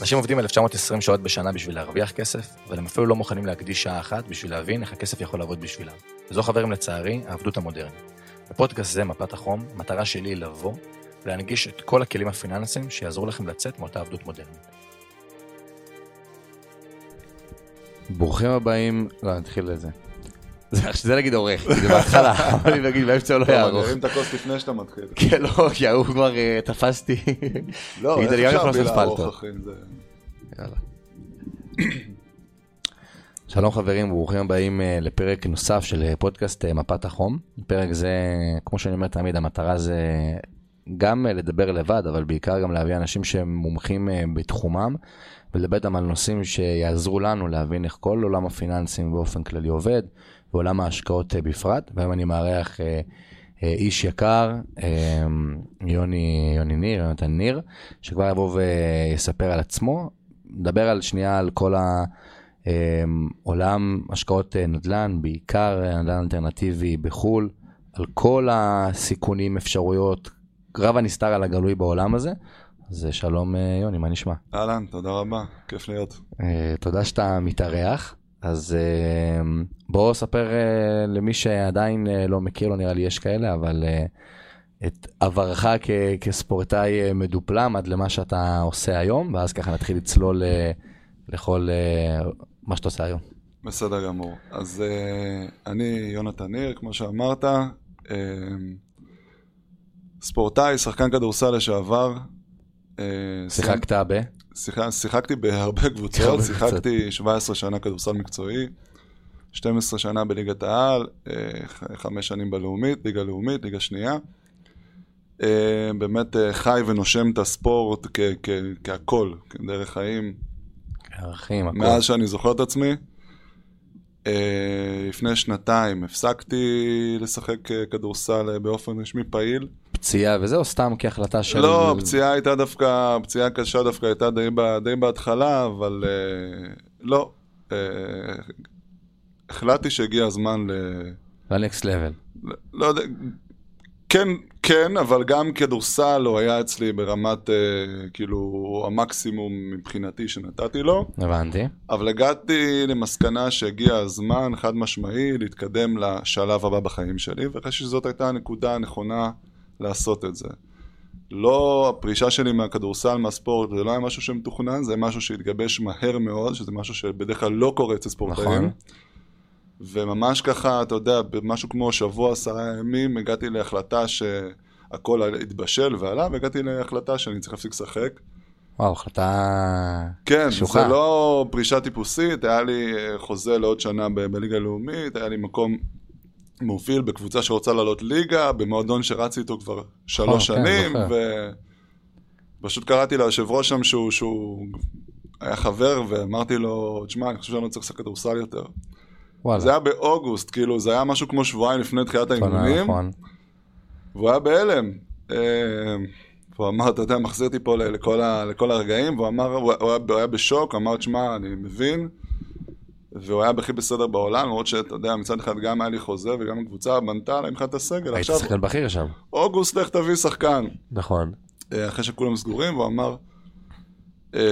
אנשים עובדים 1920 שעות בשנה בשביל להרוויח כסף, אבל הם אפילו לא מוכנים להקדיש שעה אחת בשביל להבין איך הכסף יכול לעבוד בשבילם. וזו, חברים, לצערי, העבדות המודרנית. בפודקאסט זה, מפת החום, המטרה שלי היא לבוא ולהנגיש את כל הכלים הפיננסיים שיעזרו לכם לצאת מאותה עבדות מודרנית. ברוכים הבאים, לא, נתחיל לזה. זה להגיד עורך, זה בהתחלה, אבל אני נגיד, באמצע לא היה ערוך. מרים את הכוס לפני שאתה מתחיל. כן, לא, כי הוא כבר תפסתי. לא, איך אפשר בלי לערוך אחרי זה? יאללה. שלום חברים, ברוכים הבאים לפרק נוסף של פודקאסט מפת החום. פרק זה, כמו שאני אומר תמיד, המטרה זה גם לדבר לבד, אבל בעיקר גם להביא אנשים שהם מומחים בתחומם, ולבית גם על נושאים שיעזרו לנו להבין איך כל עולם הפיננסים באופן כללי עובד, ועולם ההשקעות בפרט. והיום אני מארח איש יקר, יוני ניר, שכבר יבוא ויספר על עצמו, מדבר על שנייה על כל העולם השקעות נדל"ן, בעיקר נדל"ן אלטרנטיבי בחול, על כל הסיכונים, אפשרויות, רב הנסתר על הגלוי בעולם הזה. אז שלום יוני, מה נשמע? אהלן, תודה רבה, כיף להיות. תודה שאתה מתארח. אז בואו ספר למי שעדיין לא מכיר, לא נראה לי יש כאלה, אבל את עברך כספורטאי מדופלם עד למה שאתה עושה היום, ואז ככה נתחיל לצלול לכל מה שאתה עושה היום. בסדר גמור. אז אני יונתן ניר, כמו שאמרת, ספורטאי, שחקן כדורסל לשעבר. שיחקת ב? שיחקתי בהרבה קבוצות, שיחקתי 17 שנה כדורסל מקצועי, 12 שנה בליגת העל, 5 שנים בלאומית, ליגה שנייה. באמת חי ונושם את הספורט כהכל, דרך חיים. ערכים, הכל. מאז שאני זוכר את עצמי. לפני שנתיים הפסקתי לשחק כדורסל באופן רשמי פעיל. פציעה וזה או סתם כהחלטה של... לא, פציעה הייתה דווקא, פציעה קשה דווקא הייתה די בהתחלה, אבל לא. החלטתי שהגיע הזמן ל... לנקסט לבל. לא יודע, כן, כן, אבל גם כדורסל לא היה אצלי ברמת, כאילו, המקסימום מבחינתי שנתתי לו. הבנתי. אבל הגעתי למסקנה שהגיע הזמן חד משמעי להתקדם לשלב הבא בחיים שלי, ואחרי שזאת הייתה הנקודה הנכונה לעשות את זה. לא, הפרישה שלי מהכדורסל, מהספורט, זה לא היה משהו שמתוכנן, זה משהו שהתגבש מהר מאוד, שזה משהו שבדרך כלל לא קורה אצל ספורטאים. נכון. וממש ככה, אתה יודע, במשהו כמו שבוע, 10 ימים, הגעתי להחלטה שהכל התבשל ועלה, והגעתי להחלטה שאני צריך להפסיק לשחק. וואו, החלטה... כן, שוחה. זה לא פרישה טיפוסית, היה לי חוזה לעוד שנה בליגה הלאומית, היה לי מקום מוביל בקבוצה שרוצה לעלות ליגה, במועדון שרצתי איתו כבר 3 שנים, ופשוט קראתי ליושב ראש שם שהוא היה חבר, ואמרתי לו, תשמע, אני חושב שאני לא צריך לשחק כדורסל יותר. וואלה. זה היה באוגוסט, כאילו, זה היה משהו כמו שבועיים לפני תחילת האימונים, והוא היה בהלם. הוא אמר, אתה יודע, מחזירתי פה לכל הרגעים, והוא היה בשוק, אמר, תשמע, אני מבין, והוא היה בכי בסדר בעולם, למרות שאתה יודע, מצד אחד גם היה לי חוזה, וגם הקבוצה בנתה עליהם חד הסגל. היית שחקן בכיר שם. אוגוסט, לך תביא שחקן. נכון. אחרי שכולם סגורים, והוא אמר,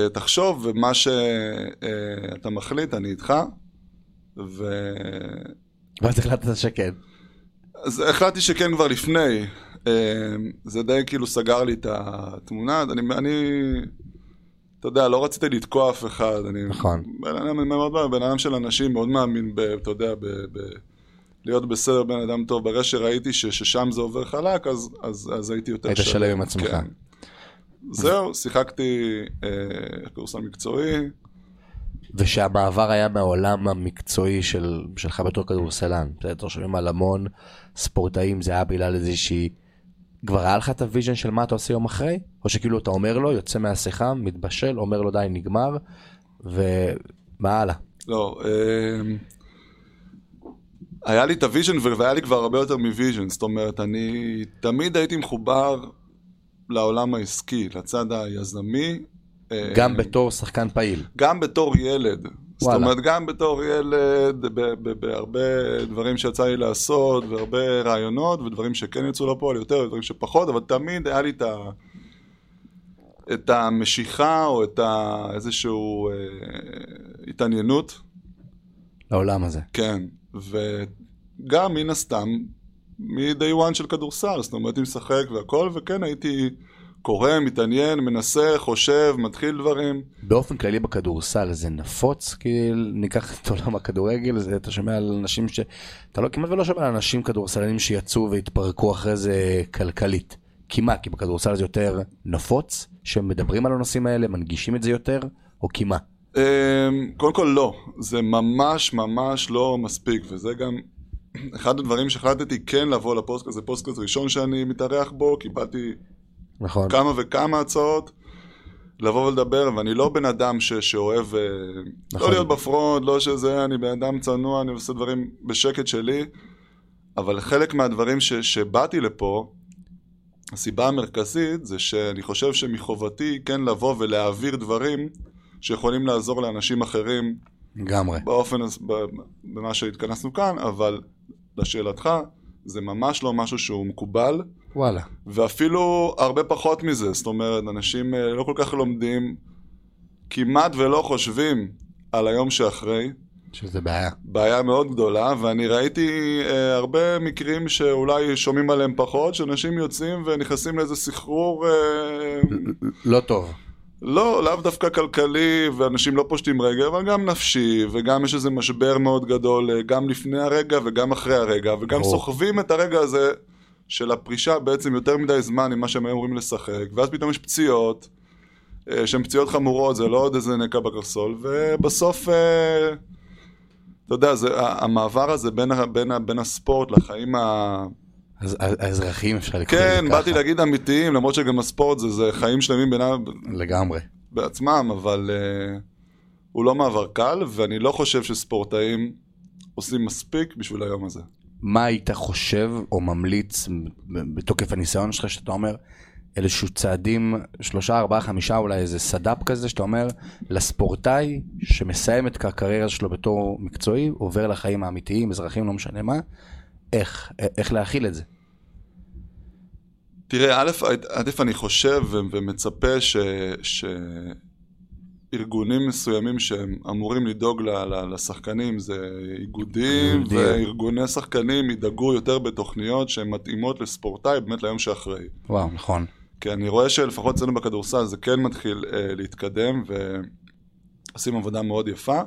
תחשוב, ומה שאתה מחליט, אני איתך. ואז החלטת שכן. אז החלטתי שכן כבר לפני. זה די כאילו סגר לי את התמונה. אני אתה יודע, לא רציתי לתקוע אף אחד. נכון. בן אדם של אנשים מאוד מאמין, אתה יודע, להיות בסדר בן אדם טוב. ברגע שראיתי ששם זה עובר חלק, אז הייתי יותר שלם. היית שלם עם עצמך. זהו, שיחקתי כדורסל מקצועי. ושהמעבר היה מהעולם המקצועי שלך בתור כדורסלן. אתם שומעים על המון ספורטאים, זה היה בגלל איזושהי... כבר היה לך את הוויז'ן של מה אתה עושה יום אחרי? או שכאילו אתה אומר לו, יוצא מהשיחה, מתבשל, אומר לו די, נגמר, ומה הלאה? לא, היה לי את הוויז'ן והיה לי כבר הרבה יותר מוויז'ן, זאת אומרת, אני תמיד הייתי מחובר לעולם העסקי, לצד היזמי, גם בתור שחקן פעיל. גם בתור ילד. זאת אומרת, גם בתור ילד, בהרבה דברים שיצא לי לעשות, והרבה רעיונות, ודברים שכן יצאו לפועל יותר, ודברים שפחות, אבל תמיד היה לי את את המשיכה או את איזשהו התעניינות. לעולם הזה. כן, וגם מן הסתם, מ-day one של כדורסל, זאת אומרת, משחק והכל, וכן, הייתי קורא, מתעניין, מנסה, חושב, מתחיל דברים. באופן כללי בכדורסל זה נפוץ, כי ניקח את עולם הכדורגל, זה אתה שומע על אנשים אתה לא, כמעט ולא שומע על אנשים כדורסלנים שיצאו והתפרקו אחרי זה כלכלית. כמעט, כי בכדורסל זה יותר נפוץ, שמדברים על הנושאים האלה, מנגישים את זה יותר, או כמעט? קודם כל לא, זה ממש ממש לא מספיק, וזה גם אחד הדברים שהחלטתי כן לבוא לפוסט, זה פוסט ראשון שאני מתארח בו, קיבלתי נכון. כמה וכמה הצעות לבוא ולדבר, ואני לא בן אדם שאוהב נכון. לא להיות בפרונט, לא שזה, אני בן אדם צנוע, אני עושה דברים בשקט שלי, אבל חלק מהדברים שבאתי לפה, הסיבה המרכזית זה שאני חושב שמחובתי כן לבוא ולהעביר דברים שיכולים לעזור לאנשים אחרים גמרי. באופן, במה שהתכנסנו כאן, אבל לשאלתך, זה ממש לא משהו שהוא מקובל. וואלה. ואפילו הרבה פחות מזה, זאת אומרת, אנשים לא כל כך לומדים, כמעט ולא חושבים על היום שאחרי. שזה בעיה. בעיה מאוד גדולה, ואני ראיתי הרבה מקרים שאולי שומעים עליהם פחות, שאנשים יוצאים ונכנסים לאיזה סחרור... לא טוב. לא, לאו דווקא כלכלי, ואנשים לא פושטים רגע, אבל גם נפשי, וגם יש איזה משבר מאוד גדול, גם לפני הרגע וגם אחרי הרגע, וגם סוחבים את הרגע הזה של הפרישה בעצם יותר מדי זמן עם מה שהם אמורים לשחק, ואז פתאום יש פציעות, שהן פציעות חמורות, זה לא עוד איזה נקע בקרסול, ובסוף, אתה יודע, המעבר הזה בין הספורט לחיים האזרחיים אפשר לקרוא את זה ככה. כן, באתי להגיד אמיתיים, למרות שגם הספורט זה חיים שלמים בינם... לגמרי. בעצמם, אבל הוא לא מעבר קל, ואני לא חושב שספורטאים עושים מספיק בשביל היום הזה. מה היית חושב או ממליץ בתוקף הניסיון שלך שאתה אומר, איזשהו צעדים, 3, 4, 5, אולי איזה סדאפ כזה, שאתה אומר, לספורטאי שמסיים את הקריירה שלו בתור מקצועי, עובר לחיים האמיתיים, אזרחים, לא משנה מה, איך להכיל את זה? תראה, עדיף אני חושב ומצפה שארגונים מסוימים שהם אמורים לדאוג לשחקנים, זה איגודים וארגוני שחקנים ידאגו יותר בתוכניות שהן מתאימות לספורטאי באמת ליום שאחרי. וואו, נכון. כי אני רואה שלפחות אצלנו בכדורסל זה כן מתחיל להתקדם ועושים עבודה מאוד יפה.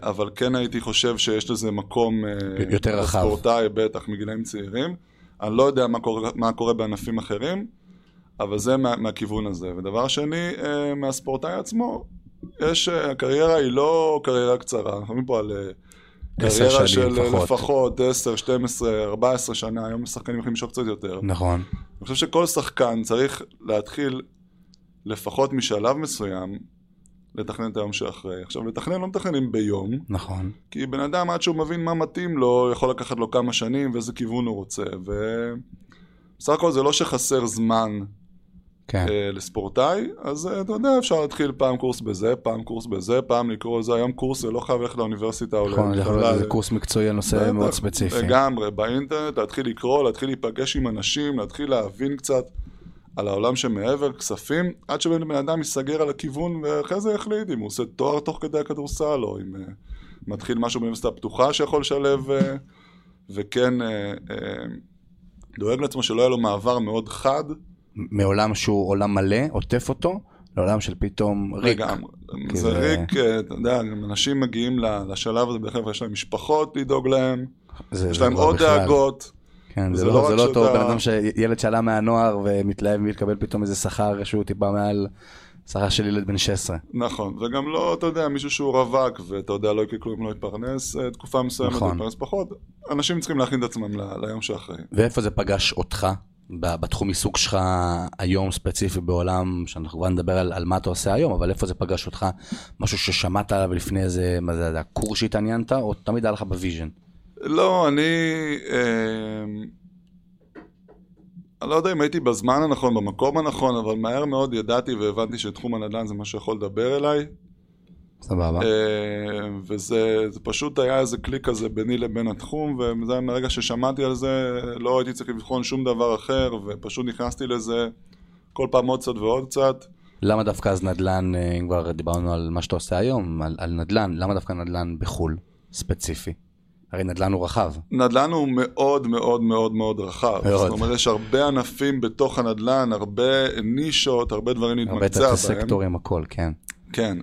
אבל כן הייתי חושב שיש לזה מקום יותר רחב. ספורטאי בטח מגילאים צעירים. אני לא יודע מה קורה בענפים אחרים, אבל זה מהכיוון הזה. ודבר שני, מהספורטאי עצמו, הקריירה היא לא קריירה קצרה. אנחנו מדברים פה על קריירה של לפחות 10, 12, 14 שנה. היום שחקנים יכולים לשחק קצת יותר. נכון. אני חושב שכל שחקן צריך להתחיל לפחות משלב מסוים, לתכנן את היום שאחרי. עכשיו, לתכנן לא מתכננים ביום. נכון. כי בן אדם, עד שהוא מבין מה מתאים לו, יכול לקחת לו כמה שנים ואיזה כיוון הוא רוצה. ובסך הכל זה לא שחסר זמן לספורטאי, אז אתה יודע, אפשר להתחיל פעם קורס בזה, פעם קורס בזה, פעם לקרוא לזה. היום קורס זה לא חייב ללכת לאוניברסיטה או לא. נכון, זה קורס מקצועי הנושא מאוד ספציפי. לגמרי, באינטרנט, להתחיל לקרוא, להתחיל להיפגש עם אנשים, להתחיל להבין קצת. על העולם שמעבר, כספים, עד שבן אדם יסגר על הכיוון, ואחרי זה יחליט אם הוא עושה תואר תוך כדי הכדורסל, או אם מתחיל משהו באוניברסיטה פתוחה שיכול לשלב, וכן דואג לעצמו שלא היה לו מעבר מאוד חד. מעולם שהוא עולם מלא, עוטף אותו, לעולם של פתאום ריק. רגע, זה ריק, אתה יודע, אנשים מגיעים לשלב הזה, בדרך כלל יש להם משפחות לדאוג להם, יש להם עוד דאגות. כן, זה לא אותו בן אדם שילד שעלה מהנוער ומתלהב ולקבל פתאום איזה שכר שהוא טיפה מעל שכר של ילד בן 16. נכון, וגם לא, אתה יודע, מישהו שהוא רווק ואתה יודע, לא כלום לא התפרנס, תקופה מסוימת התפרנס פחות, אנשים צריכים להכין את עצמם ליום שאחרי. ואיפה זה פגש אותך בתחום עיסוק שלך היום ספציפי בעולם, שאנחנו כבר נדבר על מה אתה עושה היום, אבל איפה זה פגש אותך משהו ששמעת עליו לפני איזה קורס שהתעניינת או תמיד היה לך בוויז'ן? לא, אני לא יודע אם הייתי בזמן הנכון, במקום הנכון, אבל מהר מאוד ידעתי והבנתי שתחום הנדל"ן זה מה שיכול לדבר אליי. סבבה. וזה פשוט היה איזה קליק כזה ביני לבין התחום, וזה היה מרגע ששמעתי על זה, לא הייתי צריך לבחון שום דבר אחר, ופשוט נכנסתי לזה כל פעם עוד קצת ועוד קצת. למה דווקא אז נדל"ן, אם כבר דיברנו על מה שאתה עושה היום, על נדל"ן, למה דווקא נדל"ן בחול ספציפי? הרי נדל"ן הוא רחב. נדל"ן הוא מאוד מאוד מאוד מאוד רחב. מאוד. זאת אומרת, יש הרבה ענפים בתוך הנדל"ן, הרבה נישות, הרבה דברים להתמקצע בהם. הרבה סקטורים, הכל, כן. כן,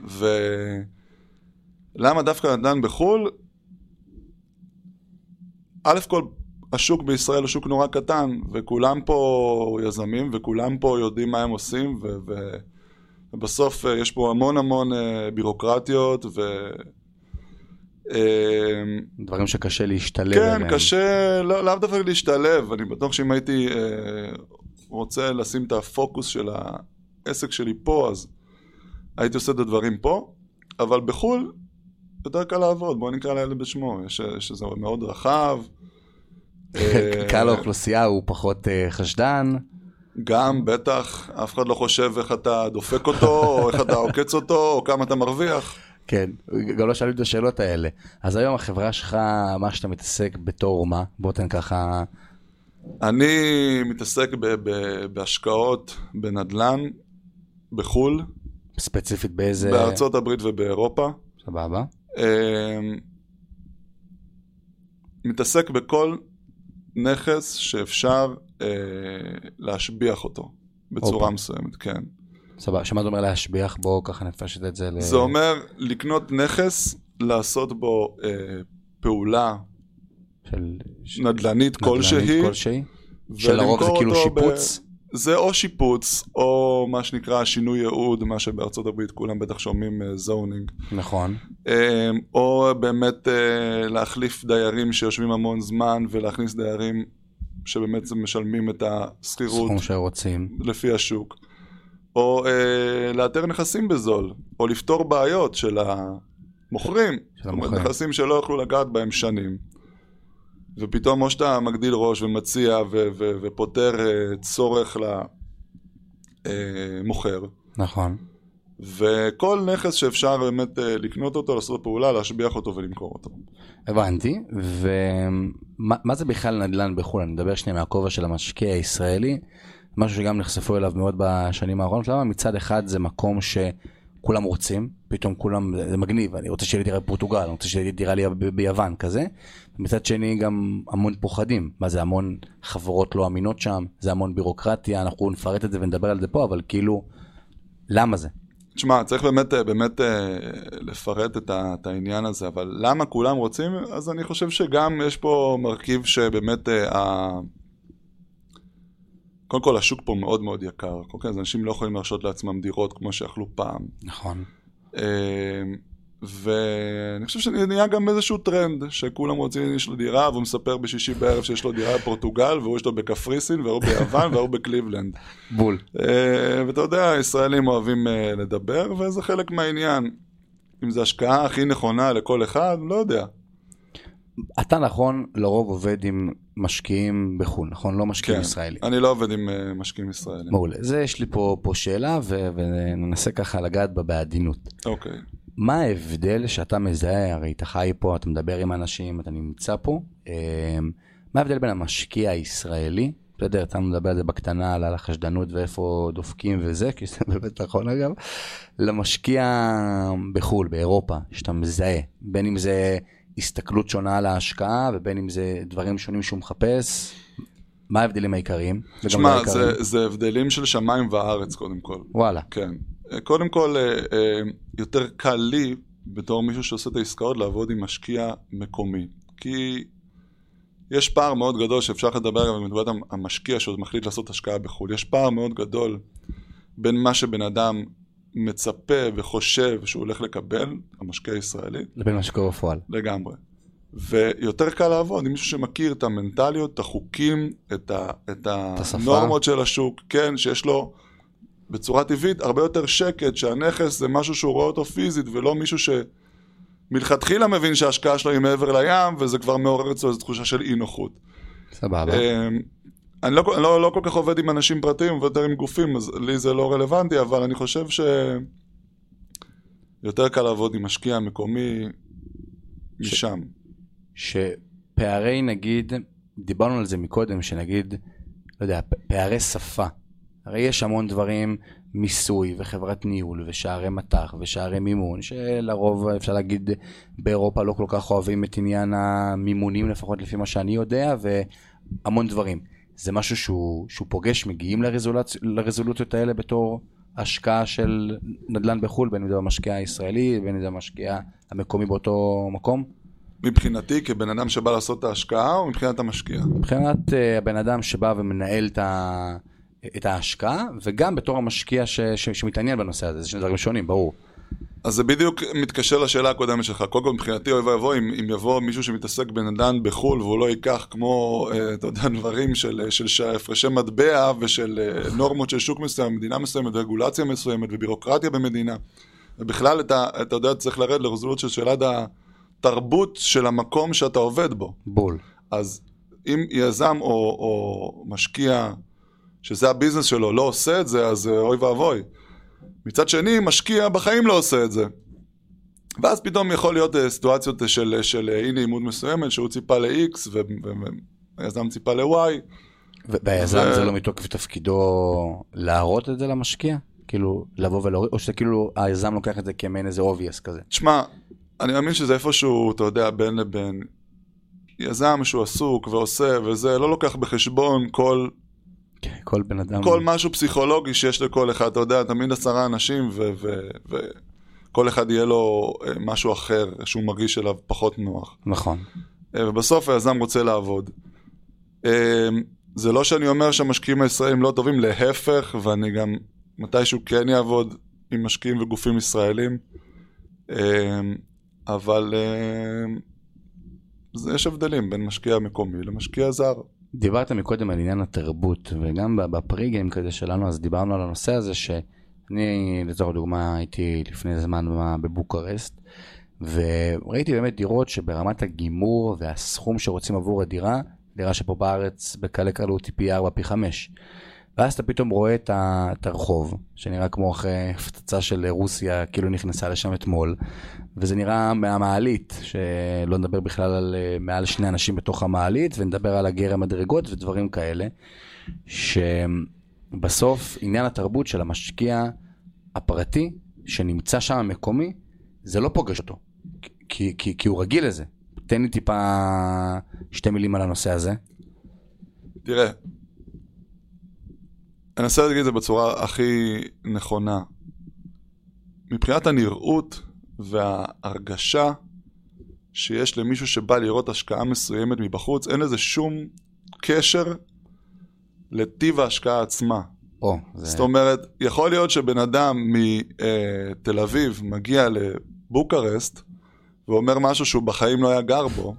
ולמה דווקא נדל"ן בחול? א' כל, השוק בישראל הוא שוק נורא קטן, וכולם פה יזמים, וכולם פה יודעים מה הם עושים, ובסוף יש פה המון המון בירוקרטיות, דברים שקשה להשתלב. כן, קשה, לאו דווקא להשתלב. אני בטוח שאם הייתי רוצה לשים את הפוקוס של העסק שלי פה, אז הייתי עושה את הדברים פה, אבל בחול יותר קל לעבוד, בואו נקרא לילד בשמו, שזה מאוד רחב. קהל האוכלוסייה הוא פחות חשדן. גם, בטח, אף אחד לא חושב איך אתה דופק אותו, או איך אתה עוקץ אותו, או כמה אתה מרוויח. כן, גם לא שאלים את השאלות האלה. אז היום החברה שלך, מה שאתה מתעסק בתור מה? בוא תן ככה... אני מתעסק בהשקעות בנדלן, בחול. ספציפית באיזה... בארצות הברית ובאירופה. סבבה. מתעסק בכל נכס שאפשר להשביח אותו בצורה מסוימת, כן. סבבה, שמה זה אומר להשביח בו, ככה נפשת את זה? זה אומר לקנות נכס, לעשות בו פעולה נדלנית כלשהי, שלרוב זה כאילו שיפוץ? זה או שיפוץ, או מה שנקרא שינוי ייעוד, מה שבארצות הברית כולם בטח שומעים זונינג. נכון. או באמת להחליף דיירים שיושבים המון זמן, ולהכניס דיירים שבאמת משלמים את הסחירות. סכום שרוצים. לפי השוק. או לאתר נכסים בזול, או לפתור בעיות של המוכרים. של המוכרים. נכסים שלא יוכלו לגעת בהם שנים. ופתאום או שאתה מגדיל ראש ומציע ופותר צורך למוכר. נכון. וכל נכס שאפשר באמת לקנות אותו, לעשות פעולה, להשביח אותו ולמכור אותו. הבנתי. ומה זה בכלל נדל"ן בחול? אני מדבר שנייה מהכובע של המשקיע הישראלי. משהו שגם נחשפו אליו מאוד בשנים האחרונות. למה? מצד אחד זה מקום שכולם רוצים, פתאום כולם, זה מגניב, אני רוצה שיהיה לי דירה בפורטוגל, אני רוצה שיהיה לי דירה ביוון, כזה. מצד שני גם המון פוחדים, מה זה המון חברות לא אמינות שם, זה המון בירוקרטיה, אנחנו נפרט את זה ונדבר על זה פה, אבל כאילו, למה זה? תשמע, צריך באמת לפרט את העניין הזה, אבל למה כולם רוצים? אז אני חושב שגם יש פה מרכיב שבאמת קודם כל, השוק פה מאוד מאוד יקר. אוקיי, אז אנשים לא יכולים להרשות לעצמם דירות כמו שאכלו פעם. נכון. ואני חושב שנהיה גם איזשהו טרנד, שכולם רוצים יש לו דירה, והוא מספר בשישי בערב שיש לו דירה בפורטוגל, והוא יש לו בקפריסין, והוא ביוון, והוא בקליבלנד. בול. ואתה יודע, הישראלים אוהבים לדבר, וזה חלק מהעניין. אם זו השקעה הכי נכונה לכל אחד, לא יודע. אתה נכון, לרוב עובד עם משקיעים בחול, נכון? לא משקיעים ישראלים. אני לא עובד עם משקיעים ישראלים. מעולה. זה יש לי פה שאלה, וננסה ככה לגעת בה בעדינות. אוקיי. מה ההבדל שאתה מזהה? הרי אתה חי פה, אתה מדבר עם אנשים, אתה נמצא פה. מה ההבדל בין המשקיע הישראלי? בסדר, אתה מדבר על זה בקטנה, על החשדנות ואיפה דופקים וזה, כי זה באמת נכון אגב, למשקיע בחול, באירופה, שאתה מזהה. בין אם זה הסתכלות שונה על ההשקעה, ובין אם זה דברים שונים שהוא מחפש, מה ההבדלים העיקריים? שמה, זה הבדלים של שמיים וארץ, קודם כל. וואלה. כן. קודם כל, יותר קל לי, בתור מישהו שעושה את העסקאות, לעבוד עם משקיע מקומי. כי יש פער מאוד גדול, שאפשר לדבר עם מדברת המשקיע, שעוד מחליט לעשות השקעה בחול. יש פער מאוד גדול, בין מה שבן אדם מצפה וחושב שהוא הולך לקבל, המשקיע הישראלי. לבין משקע בפועל. לגמרי. ויותר קל לעבוד עם מישהו שמכיר את המנטליות, את החוקים, את הנורמות של השוק, כן, שיש לו בצורה טבעית הרבה יותר שקט, שהנכס זה משהו שהוא רואה אותו פיזית, ולא מישהו שמלכתחילה מבין שההשקעה שלו היא מעבר לים, וזה כבר מעורר אצלו איזו תחושה של אי נוחות. סבבה. אני לא כל כך עובד עם אנשים פרטיים ויותר עם גופים, אז לי זה לא רלוונטי, אבל אני חושב שיותר קל לעבוד עם משקיע מקומי משם. שפערי נגיד, דיברנו על זה מקודם, שנגיד, לא יודע, פערי שפה. הרי יש המון דברים, מיסוי וחברת ניהול ושערי מטח ושערי מימון, שלרוב אפשר להגיד באירופה לא כל כך אוהבים את עניין המימונים, לפחות לפי מה שאני יודע, והמון דברים. זה משהו שהוא פוגש, מגיעים לרזולוציות האלה בתור השקעה של נדל"ן בחול, בין אם זה המשקיע הישראלי, בין אם זה המשקיע המקומי באותו מקום? מבחינתי, כבן אדם שבא לעשות את ההשקעה, או מבחינת המשקיע? מבחינת הבן אדם שבא ומנהל את ההשקעה, וגם בתור המשקיע שמתעניין בנושא הזה, זה שני דברים שונים, ברור. אז זה בדיוק מתקשר לשאלה הקודמת שלך. קודם כל, מבחינתי, אוי ויבוא, אם יבוא מישהו שמתעסק בנדל"ן בחול, והוא לא ייקח כמו, אתה יודע, דברים של הפרשי מטבע, ושל נורמות של שוק מסוים, מדינה מסוימת, רגולציה מסוימת, ובירוקרטיה במדינה. ובכלל, אתה יודע, צריך לרד לרזולות של שאלת התרבות של המקום שאתה עובד בו. בול. אז אם יזם או משקיע, שזה הביזנס שלו, לא עושה את זה, אז אוי ואבוי. מצד שני, משקיע בחיים לא עושה את זה. ואז פתאום יכול להיות סיטואציות של הנה עימות מסוימת, שהוא ציפה ל-X, והיזם ציפה ל-Y. והיזם זה לא מתוקף תפקידו להראות את זה למשקיע? כאילו, לבוא ולהוריד, או שכאילו היזם לוקח את זה כמעין איזה obvious כזה? תשמע, אני מאמין שזה איפשהו, אתה יודע, בין לבין, יזם שהוא עסוק ועושה וזה, לא לוקח בחשבון כל בן אדם. כל משהו פסיכולוגי שיש לכל אחד, אתה יודע, תמיד 10 אנשים, וכל אחד יהיה לו משהו אחר, שהוא מרגיש אליו פחות נוח. נכון. ובסוף היזם רוצה לעבוד. זה לא שאני אומר שהמשקיעים הישראלים לא טובים, להפך, ואני גם מתישהו כן יעבוד עם משקיעים וגופים ישראלים, אבל יש הבדלים בין משקיע מקומי למשקיע זר. דיברת מקודם על עניין התרבות, וגם בפריגים כזה שלנו, אז דיברנו על הנושא הזה שאני, לצורך דוגמה, הייתי לפני זמן בבוקרשט, וראיתי באמת דירות שברמת הגימור והסכום שרוצים עבור הדירה, דירה שפה בארץ בקלה קלה הוא פי 4, פי 5. ואז אתה פתאום רואה את הרחוב, שנראה כמו אחרי הפצצה של רוסיה, כאילו נכנסה לשם אתמול, וזה נראה מהמעלית, שלא נדבר בכלל על מעל 2 אנשים בתוך המעלית, ונדבר על הגר המדרגות ודברים כאלה, שבסוף עניין התרבות של המשקיע הפרטי, שנמצא שם המקומי, זה לא פוגש אותו, כי הוא רגיל לזה. תן לי טיפה 2 מילים על הנושא הזה. תראה, אני אנסה להגיד את זה בצורה הכי נכונה. מבחינת הנראות וההרגשה שיש למישהו שבא לראות השקעה מסוימת מבחוץ, אין לזה שום קשר לטיב ההשקעה עצמה. זאת אומרת, יכול להיות שבן אדם מתל אביב מגיע לבוקרשט, ואומר משהו שהוא בחיים לא היה גר בו,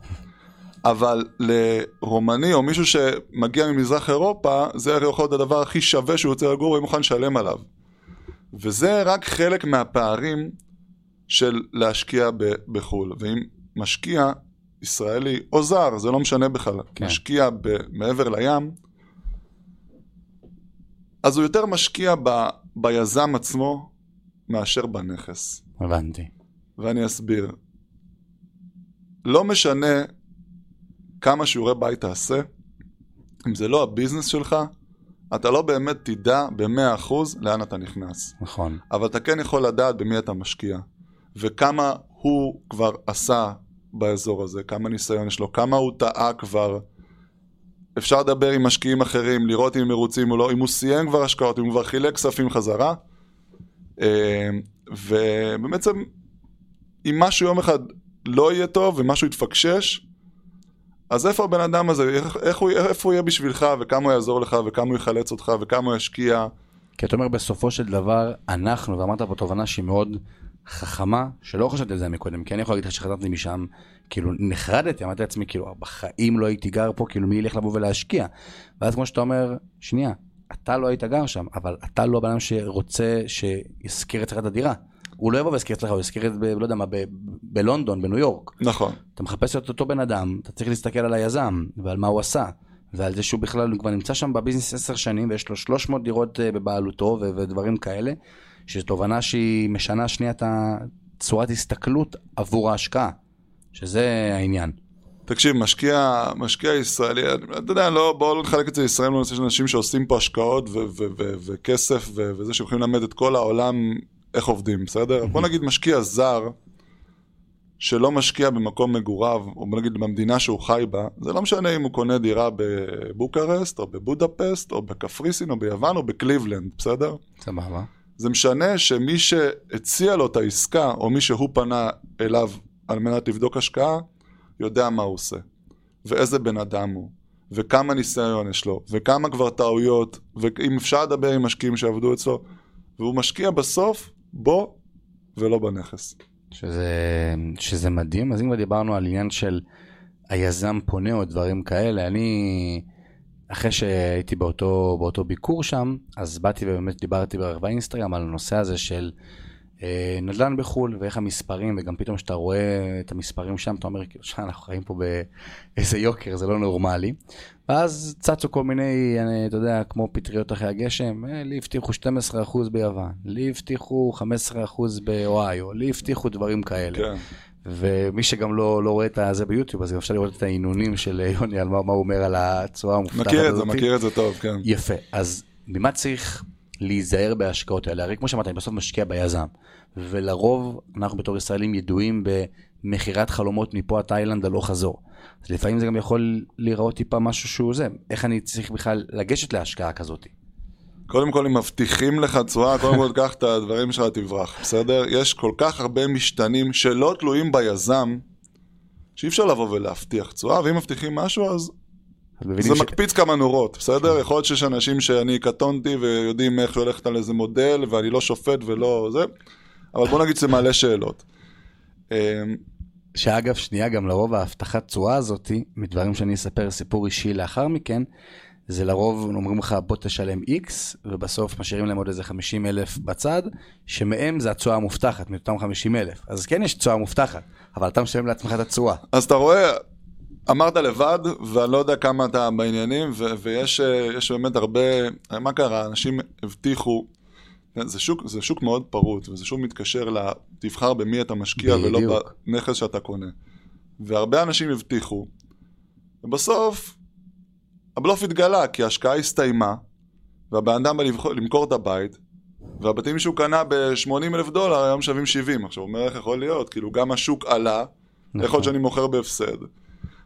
אבל לרומני או מישהו שמגיע ממזרח אירופה, זה יכול להיות הדבר הכי שווה שהוא יוצא לגור, הוא מוכן לשלם עליו. וזה רק חלק מהפערים של להשקיע בחול. ואם משקיע ישראלי או זר, זה לא משנה בכלל, כן. משקיע מעבר לים, אז הוא יותר משקיע ביזם עצמו מאשר בנכס. הבנתי. ואני אסביר. לא משנה כמה שיעורי בית תעשה, אם זה לא הביזנס שלך, אתה לא באמת תדע ב-100% לאן אתה נכנס. נכון. אבל אתה כן יכול לדעת במי אתה משקיע, וכמה הוא כבר עשה באזור הזה, כמה ניסיון יש לו, כמה הוא טעה כבר. אפשר לדבר עם משקיעים אחרים, לראות אם הם מרוצים או לא, אם הוא סיים כבר השקעות, אם הוא כבר חילק כספים חזרה. ובעצם, אם משהו יום אחד לא יהיה טוב, ומשהו יתפקשש, אז איפה הבן אדם הזה, איפה הוא יהיה בשבילך, וכמה הוא יעזור לך, וכמה הוא יחלץ אותך, וכמה הוא ישקיע? כי אתה אומר, בסופו של דבר, אנחנו, ואמרת פה תובנה שהיא מאוד חכמה, שלא חשבתי על זה מקודם, כי אני יכול להגיד לך שחזרתי משם, כאילו נחרדתי, אמרתי לעצמי, כאילו, בחיים לא הייתי גר פה, כאילו מי ילך לבוא ולהשקיע? ואז כמו שאתה אומר, שנייה, אתה לא היית גר שם, אבל אתה לא הבן אדם שרוצה שיזכיר אצלך את הדירה. הוא לא יבוא והזכיר אצלך, הוא יזכיר את, לא יודע מה, בלונדון, בניו יורק. נכון. אתה מחפש את אותו בן אדם, אתה צריך להסתכל על היזם, ועל מה הוא עשה, ועל זה שהוא בכלל, הוא כבר נמצא שם בביזנס 10 שנים, ויש לו 300 דירות בבעלותו, ודברים כאלה, שזו תובנה שהיא משנה שנייה את צורת הסתכלות עבור ההשקעה, שזה העניין. תקשיב, משקיע ישראלי, אתה יודע, בואו לא נחלק את זה לישראל, לא נעשה של אנשים שעושים פה השקעות וכסף וזה שיכולים למד את כל העולם איך עובדים, בסדר? בוא נגיד משקיע זר, שלא משקיע במקום מגוריו, או נגיד במדינה שהוא חי בה, זה לא משנה אם הוא קונה דירה בבוקרסט, או בבודפסט, או בקפריסין, או ביוון, או בקליבלנד, בסדר? סבבה. זה משנה שמי שהציע לו את העסקה, או מי שהוא פנה אליו על מנת לבדוק השקעה, יודע מה הוא עושה, ואיזה בן אדם הוא, וכמה ניסיון יש לו, וכמה כבר טעויות, ואם אפשר לדבר עם משקיעים שעבדו אצלו, והוא משקיע בסוף בו ולא בנכס. שזה מדהים. אז אם כבר דיברנו על עניין של היזם פונה או דברים כאלה, אני אחרי שהייתי באותו ביקור שם, אז באתי ובאמת דיברתי באינסטגרם על הנושא הזה של נדל"ן בחול ואיך המספרים, וגם פתאום שאתה רואה את המספרים שם, אתה אומר כאילו שאנחנו חיים פה באיזה יוקר, זה לא נורמלי. ואז צצו כל מיני, אתה יודע, כמו פטריות אחרי הגשם, לי הבטיחו 12% ביוון, לי הבטיחו 15% באוהיו, לי הבטיחו דברים כאלה. ומי שגם לא רואה את זה ביוטיוב, אז אפשר לראות את העינונים של יוני על מה הוא אומר על הצורה המופתחת. מכיר את זה טוב, כן. יפה, אז ממה צריך להיזהר בהשקעות האלה? הרי כמו שאמרת, אני בסוף משקיע ביזם, ולרוב אנחנו בתור ישראלים ידועים במחירת חלומות מפה התאילנד הלא חזור. אז לפעמים זה גם יכול להיראות טיפה משהו שהוא זה. איך אני צריך בכלל לגשת להשקעה כזאת? קודם כל, אם מבטיחים לך צורה, קודם כל כך את הדברים שלך תברח, בסדר? יש כל כך הרבה משתנים שלא תלויים ביזם, שאי אפשר לבוא ולהבטיח צורה, ואם מבטיחים משהו, אז זה מקפיץ כמה נורות, בסדר? יכול להיות שיש אנשים שאני קטונתי ויודעים איך הולכת על איזה מודל, ואני לא שופט ולא זה, אבל בוא נגיד שזה מעלה שאלות. שאגב, שנייה, גם לרוב ההבטחת צורה הזאת, מדברים שאני אספר סיפור אישי לאחר מכן, זה לרוב, אומרים לך, בוא תשלם X, ובסוף משאירים להם עוד איזה 50,000 בצד, שמהם זה הצועה המובטחת, מאותם 50,000. אז כן יש צועה מובטחת, אבל אתה משלם לעצמך את הצועה. אז אתה רואה, אמרת לבד, ואני לא יודע כמה אתה בעניינים, ויש באמת הרבה, מה קרה? אנשים הבטיחו, זה שוק מאוד פרוט, וזה שוק מתקשר לתבחר במי אתה משקיע, ולא בנכס שאתה קונה. והרבה אנשים הבטיחו, ובסוף הבלוף התגלה, כי ההשקעה הסתיימה, והבן אדם בא למכור את הבית, והבתים שהוא קנה ב$80,000, היום שווים 70. עכשיו, הוא אומר, איך יכול להיות? כאילו, גם השוק עלה, איך עוד שאני מוכר בהפסד.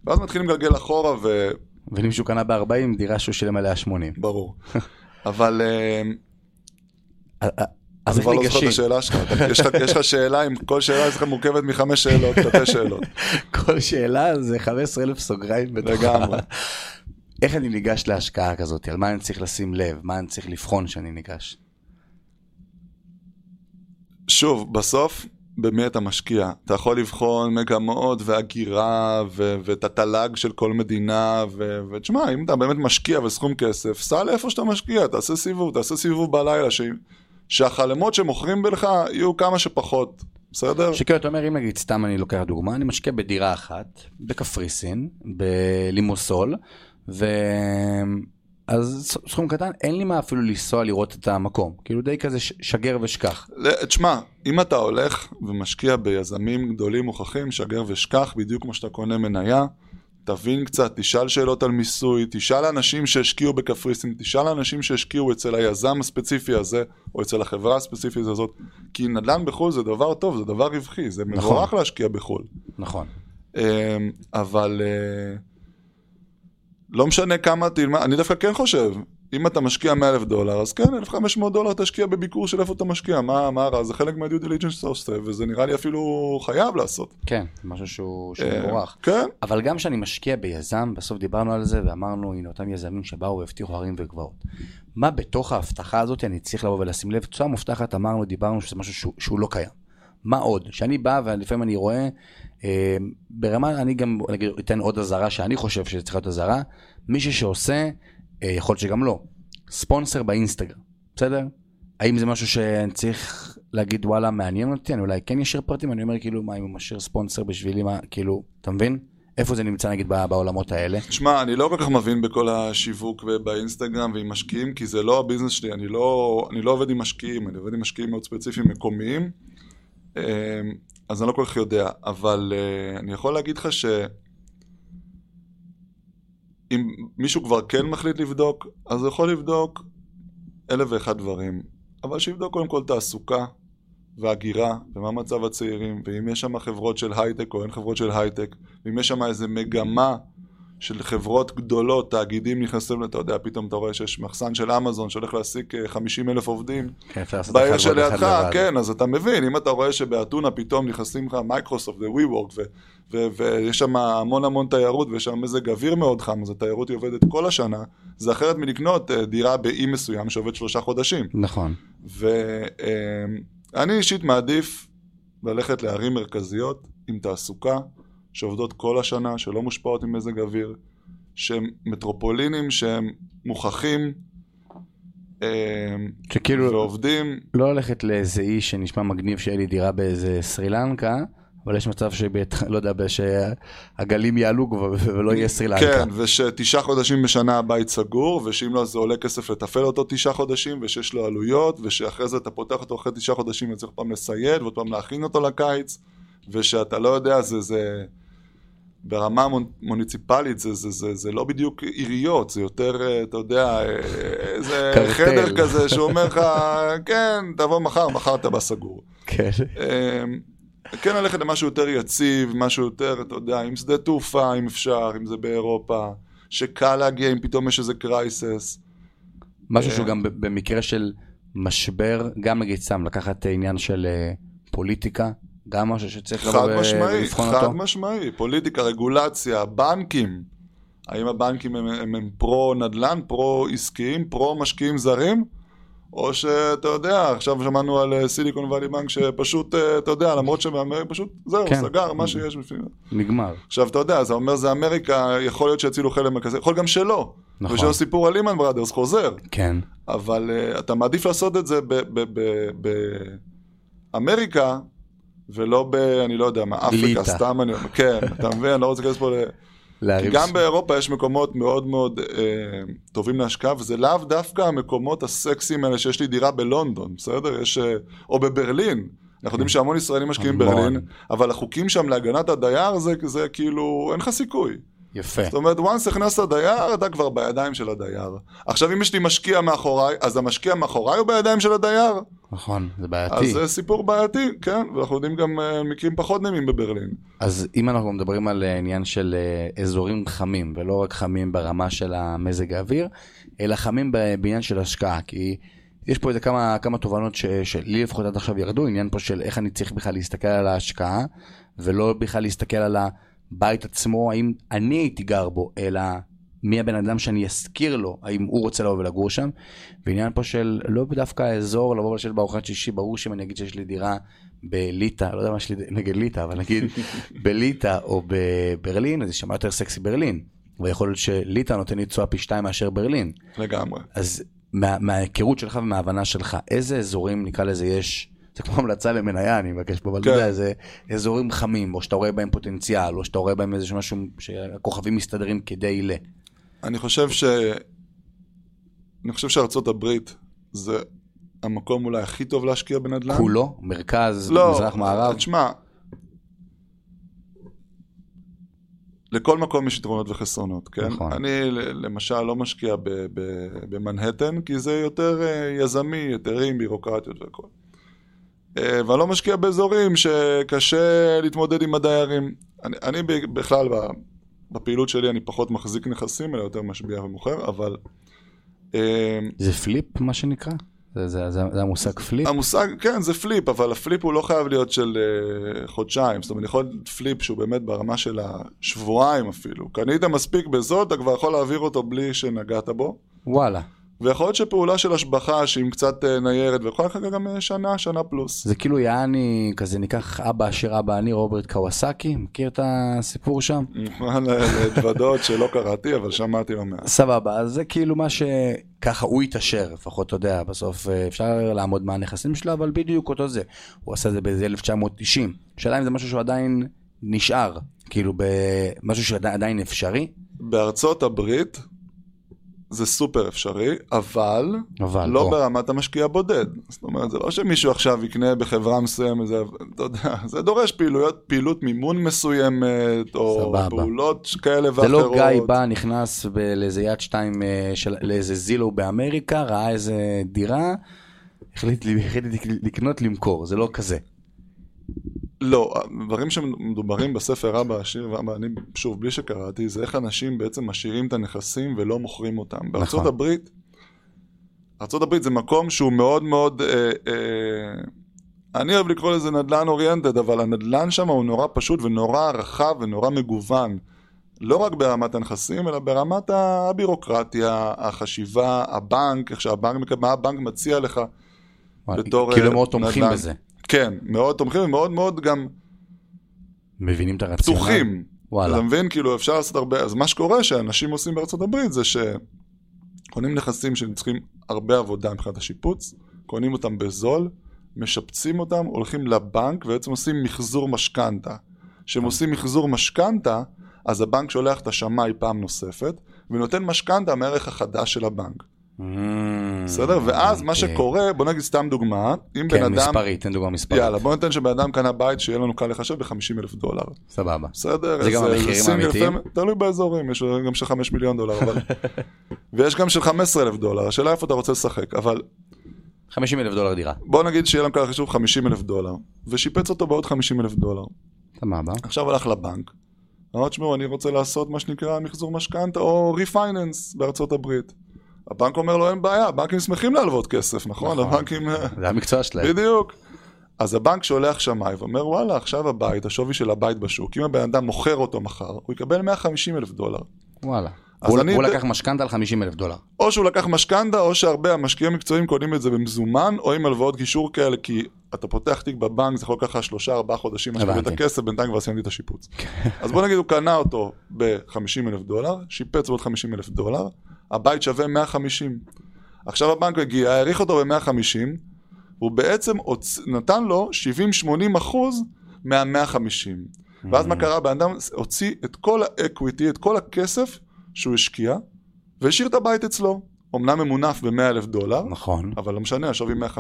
ואז מתחילים לגלגל אחורה, ואם שהוא קנה ב$40, דירה שהוא שילם עליה $80. ברור. אבל אז כבר לא זוכר את השאלה שלך. יש לך שאלה, אם כל שאלה שלך מורכבת מ5 שאלות, 3 שאלות. כל שאלה זה 15,000 סוגריים בתוכה. לגמרי. איך אני ניגש להשקעה כזאת? על מה אני צריך לשים לב? מה אני צריך לבחון שאני ניגש? שוב, בסוף, במי אתה משקיע? אתה יכול לבחון מגמות והגירה ואת התל"ג של כל מדינה, ותשמע, אם אתה באמת משקיע וסכום כסף, סע לאיפה שאתה משקיע, תעשה סיבוב בלילה, שהחלומות שמוכרים בלך יהיו כמה שפחות, בסדר? שכאילו, אתה אומר, אם נגיד, סתם אני לוקח דוגמה, אני משקיע בדירה אחת, בקפריסין, בלימוסול, אז סכום קטן, אין לי מה אפילו לנסוע לראות את המקום, כאילו די כזה שגר ושכח. תשמע, אם אתה הולך ומשקיע ביזמים גדולים מוכחים, שגר ושכח, בדיוק כמו שאתה קונה מניה, תבין קצת, תשאל שאלות על מיסוי, תשאל אנשים שהשקיעו בקפריסין, תשאל אנשים שהשקיעו אצל היזם הספציפי הזה, או אצל החברה הספציפית הזאת, כי נדל"ן בחול זה דבר טוב, זה דבר רווחי, זה מבורך להשקיע בחול. נכון. אבל לא משנה כמה תלמד, אני דווקא כן חושב, אם אתה משקיע $100,000, אז כן, $1,500 תשקיע בביקור של איפה אתה משקיע, מה רע, זה חלק מהדיו דיליג'נס שאתה עושה, וזה נראה לי אפילו חייב לעשות. כן, משהו שהוא מבורך. כן. אבל גם שאני משקיע ביזם, בסוף דיברנו על זה, ואמרנו, הנה אותם יזמים שבאו והבטיחו הרים וגבעות. מה בתוך ההבטחה הזאת אני צריך לבוא ולשים לב? צורה מובטחת, אמרנו, דיברנו שזה משהו שהוא לא קיים. מה עוד? שאני בא ולפעמים אני רואה, ברמה, אני גם אתן עוד הזרה שאני חושב שזה צריך להיות הזרה, מישהו שעושה, יכול להיות שגם לא, ספונסר באינסטגרם, בסדר? האם זה משהו שאני צריך להגיד, וואלה, מעניין אותי, אני אולי כן ישיר פרטים, אני אומר כאילו, מה אם הוא משאיר ספונסר בשבילי, מה, כאילו, אתה מבין? איפה זה נמצא נגיד בעולמות האלה? תשמע, אני לא כל כך מבין בכל השיווק באינסטגרם ועם משקיעים, כי זה לא הביזנס שלי, אני לא עובד עם משקיעים, אני עובד עם משקיעים מאוד ספציפיים, מקומיים. אז אני לא כל כך יודע, אבל אני יכול להגיד לך אם מישהו כבר כן מחליט לבדוק, אז הוא יכול לבדוק אלף ואחד דברים. אבל שיבדוק קודם כל תעסוקה והגירה, ומה מצב הצעירים, ואם יש שם חברות של הייטק או אין חברות של הייטק, ואם יש שם איזה מגמה של חברות גדולות, תאגידים נכנסים, אתה יודע, פתאום אתה רואה שיש מחסן של אמזון שהולך להעסיק 50,000 עובדים. כן, בעיר שלידך, כן, אז אתה מבין, אם אתה רואה שבאתונה פתאום נכנסים לך מייקרוסופט ו-WeWork, ויש שם המון המון תיירות, ויש שם מזג אוויר מאוד חם, אז התיירות היא עובדת כל השנה, זה אחרת מלקנות דירה באי מסוים שעובד 3 חודשים. נכון. ואני אישית מעדיף ללכת לערים מרכזיות עם תעסוקה, שעובדות כל השנה, שלא מושפעות עם מזג אוויר, שהם מטרופולינים, שהם מוכחים, שכאילו ועובדים. לא הולכת לאיזה איש שנשמע מגניב שיהיה לי דירה באיזה סרילנקה, אבל יש מצב לא יודע, שהגלים יעלו ולא יהיה סרילנקה. כן, וש9 חודשים בשנה הבית סגור, ושאם לא זה עולה כסף לטפל אותו 9 חודשים, ושיש לו עלויות, ושאחרי זה אתה פותח אותו אחרי 9 חודשים, וצריך פעם לסייד, ועוד פעם להכין אותו לקיץ, ושאתה לא יודע, זה ברמה מוניציפלית, זה לא בדיוק עיריות, זה יותר, אתה יודע, איזה חדר כזה שאומר לך, כן, תבוא מחר, מחר אתה בסגור. כן. כן, ללכת למשהו יותר יציב, משהו יותר, אתה יודע, אם שדה תעופה, אם אפשר, אם זה באירופה, שקל להגיע, אם פתאום יש איזה קרייסס. משהו שהוא גם במקרה של משבר, גם נגיד סתם, לקחת עניין של פוליטיקה, גם משהו שצריך לבחון אותו. חד משמעי, פוליטיקה, רגולציה, בנקים. האם הבנקים הם פרו-נדלן, פרו-עסקיים, פרו-משקיעים זרים? או שאתה יודע, עכשיו שמענו על סיליקון ואלי בנק שפשוט, אתה יודע, למרות שבאמריקה פשוט זהו, סגר, מה שיש בפנים. נגמר. עכשיו, אתה יודע, זה אומר, זה אמריקה, יכול להיות שיצילו חלם כזה, יכול גם שלא. נכון. ושאו סיפור על לימן בראדרס חוזר. כן. אבל אתה מעדיף לעשות את זה באמריקה, ולא ב... אני לא יודע מה, אפריקה, סתם אני... כן, אתה מבין, אני לא רוצה כנס פה ל... גם באירופה יש מקומות מאוד מאוד טובים להשקעה, וזה לאו דווקא המקומות הסקסיים האלה שיש לי דירה בלונדון, בסדר? יש... או בברלין. אנחנו יודעים שהמון ישראלים משקיעים בברלין, אבל החוקים שם להגנת הדייר זה כאילו... אין לך סיכוי. יפה. זאת אומרת, once הכנסת הדייר, אתה כבר בידיים של הדייר. עכשיו, אם יש לי משקיע מאחוריי, אז המשקיע מאחוריי הוא בידיים של הדייר. נכון, זה בעייתי. אז זה סיפור בעייתי, כן, ואנחנו יודעים גם מקרים פחות נעימים בברלין. אז אם אנחנו מדברים על עניין של אזורים חמים, ולא רק חמים ברמה של המזג האוויר, אלא חמים בעניין של השקעה, כי יש פה איזה כמה תובנות שלי לפחות עד עכשיו ירדו, עניין פה של איך אני צריך בכלל להסתכל על ההשקעה, ולא בכלל להסתכל על הבית עצמו, האם אני הייתי גר בו, אלא מי הבן אדם שאני אזכיר לו, האם הוא רוצה לו ולגור שם, ועניין פה של לא דווקא האזור, לבוא ולשבת בארוחת שישי, ברור שאם אני אגיד שיש לי דירה בליטה, לא יודע מה שלי נגד ליטה, אבל נגיד בליטה או בברלין, אז זה שמע יותר סקסי ברלין, ויכול להיות שליטה נותן לי צועה פי 2 מאשר ברלין. לגמרי. אז מההיכרות שלך ומההבנה שלך, איזה אזורים נקרא לזה יש, זה כמו המלצה למניה, אני מבקש פה, אבל זה איזה אזורים חמים, או שאתה רואה בהם פוטנציאל, או שאתה רואה בהם איזה משהו שהכוכבים מסתדרים כדי ל... אני חושב שארצות הברית זה המקום אולי הכי טוב להשקיע בנדל"ן. כולו? מרכז, מזרח, מערב? לא, תשמע, לכל מקום יש יתרונות וחסרונות, כן? אני למשל לא משקיע במנהטן, כי זה יותר יזמי, היתרים, בירוקרטיות וכל. ואני לא משקיע באזורים שקשה להתמודד עם הדיירים. אני בכלל... בפעילות שלי אני פחות מחזיק נכסים, אלא יותר משביע ומוכר, אבל... זה פליפ, מה שנקרא? זה המושג פליפ? המושג, כן, זה פליפ, אבל הפליפ הוא לא חייב להיות של חודשיים, זאת אומרת, יכול להיות פליפ שהוא באמת ברמה של השבועיים אפילו. קנית מספיק בזאת, אתה כבר יכול להעביר אותו בלי שנגעת בו. וואלה. ויכול להיות שפעולה של השבחה, שהיא קצת ניירת, ויכול להיות גם שנה פלוס. זה כאילו יעני, כזה ניקח אבא אשר אבא אני, רוברט קאווסקי, מכיר את הסיפור שם? לדוודות שלא קראתי, אבל שמעתי לא מעט. סבבה, אז זה כאילו מה שככה הוא יתאשר, לפחות אתה יודע, בסוף אפשר לעמוד מהנכסים שלו, אבל בדיוק אותו זה. הוא עשה זה באיזה 1990. שאלה אם זה משהו שהוא עדיין נשאר, כאילו משהו שעדיין אפשרי. בארצות הברית, זה סופר אפשרי, אבל לא ברמת המשקיע בודד. זאת אומרת, זה לא שמישהו עכשיו יקנה בחברה מסוימת, זה דורש פעילות מימון מסוימת, או פעולות כאלה ואחרות. זה לא גיא בא, נכנס לאיזה יד שתיים, לאיזה זילו באמריקה, ראה איזה דירה, החליט לקנות, למכור, זה לא כזה. לא, הדברים שמדוברים בספר רבא עשיר ואבא אני, שוב, בלי שקראתי, זה איך אנשים בעצם משאירים את הנכסים ולא מוכרים אותם. נכון. בארצות הברית זה מקום שהוא מאוד מאוד, אני אוהב לקרוא לזה נדלן אוריינטד, אבל הנדלן שם הוא נורא פשוט ונורא רחב ונורא מגוון. לא רק ברמת הנכסים, אלא ברמת הבירוקרטיה, החשיבה, הבנק, איך שהבנק, מה הבנק מציע לך בתור נדלן. כאילו מאוד תומכים בזה. כן, מאוד תומכים ומאוד מאוד גם מבינים את הרציונל. פתוחים. וואלה. אתה מבין, כאילו אפשר לעשות הרבה, אז מה שקורה שאנשים עושים בארצות הברית זה שקונים נכסים שצריכים הרבה עבודה מבחינת השיפוץ, קונים אותם בזול, משפצים אותם, הולכים לבנק ובעצם עושים מחזור משכנתה. כשהם עושים מחזור משכנתה, אז הבנק שולח את השמאי פעם נוספת, ונותן משכנתה מערך החדש של הבנק. בסדר? ואז מה שקורה, בוא נגיד סתם דוגמה, אם בן אדם... כן, מספרית, תן דוגמה מספרית. יאללה, בוא נתן שבן אדם קנה בית שיהיה לנו קל לחשב ב$50,000. סבבה. בסדר? זה גם המחירים האמיתיים? תלוי באזורים, יש גם של $5 מיליון, אבל... ויש גם של $15,000, השאלה איפה אתה רוצה לשחק, אבל... $50,000 דירה. בוא נגיד שיהיה לנו קל לחשב $50,000, ושיפץ אותו בעוד $50,000. סבבה. עכשיו הלך לבנק. תשמעו, אני רוצה לעשות מה שנקרא מחזור משכנתא או ריפייננס בארצות הברית. הבנק אומר לו, אין בעיה, הבנקים שמחים להלוות כסף, נכון? הבנקים... זה המקצוע שלהם. בדיוק. אז הבנק שולח שמאי ואומר, וואלה, עכשיו הבית, השווי של הבית בשוק, אם הבן אדם מוכר אותו מחר, הוא יקבל $150,000. וואלה. הוא לקח משכנתא על $50,000. או שהוא לקח משכנתא, או שהרבה המשקיעים המקצועיים קונים את זה במזומן, או עם הלוואות גישור כאלה, כי אתה פותח תיק בבנק, זה יכול ככה 3-4 חודשים, משקיע את הכסף, בינתיים כבר סיימתי את השיפוץ. אז בוא נגיד, הוא קנה אותו ב$50,000, שיפץ בעוד $50,000, הבית שווה $150,000. עכשיו הבנק הגיע, העריך אותו ב-$150,000, הוא בעצם נתן לו 70-80% מה-150,000. ואז מה קרה? בן אדם הוציא את כל האקוויטי, את כל הכסף שהוא השקיע, והשאיר את הבית אצלו. אמנם ממונף ב$100,000, נכון. אבל לא משנה, השווים $150,000.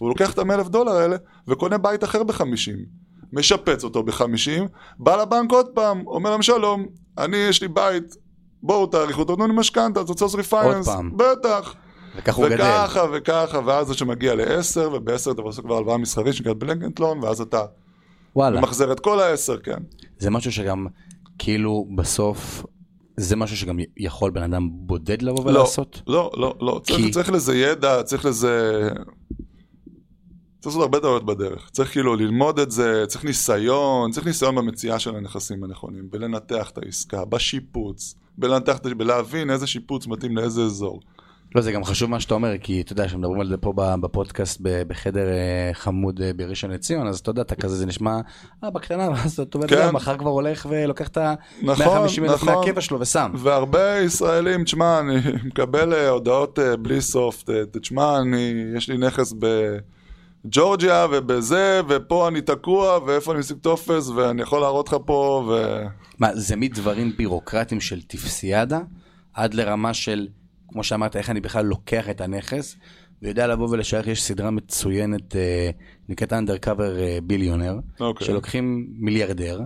והוא לוקח את $100,000 האלה, וקונה בית אחר ב$50,000. משפץ אותו ב$50,000, בא לבנק עוד פעם, אומר להם שלום, אני יש לי בית, בואו תאריכו, תתנו לי משכנתא, אתה רוצה לעשות ריפייננס, בטח. וכך הוא גדל. וככה, ואז זה שמגיע ל$10,000, וב-$10,000 אתה עושה כבר הלוואה מסחרית, שנקראת בלנקנטלון, ואז אתה מחזיר את כל ה$10,000, כן. זה משהו שגם, כאילו, בסוף, זה משהו שגם יכול בן אדם בודד לבוא ולעשות? לא. צריך לזה ידע, צריך לזה... צריך לעשות הרבה דעות בדרך. צריך כאילו ללמוד את זה, צריך ניסיון, במציאה של הנכסים הנכונים, ולנתח את העסקה, בשיפוץ, בלהבין איזה שיפוץ מתאים לאיזה אזור. לא, זה גם חשוב מה שאתה אומר, כי אתה יודע, שמדברים על זה פה בפודקאסט בחדר חמוד בראשון לציון, אז אתה יודע, אתה כזה, זה נשמע, בקטנה, ואז אתה יודע, מחר כבר הולך ולוקח את $150,000 מהקבע שלו ושם. והרבה ישראלים, תשמע, אני מקבל הודעות בלי סוף, תשמע, יש לי נכס ג'ורג'יה ובזה, ופה אני תקוע, ואיפה אני מסיק תופס, ואני יכול להראות לך פה, מה, זה מדברים בירוקרטיים של תפסיאדה, עד לרמה של, כמו שאמרת, איך אני בכלל לוקח את הנכס, ויודע לבוא ולשייך, יש סדרה מצוינת, נקראת אנדרקאבר ביליונר, שלוקחים מיליארדר,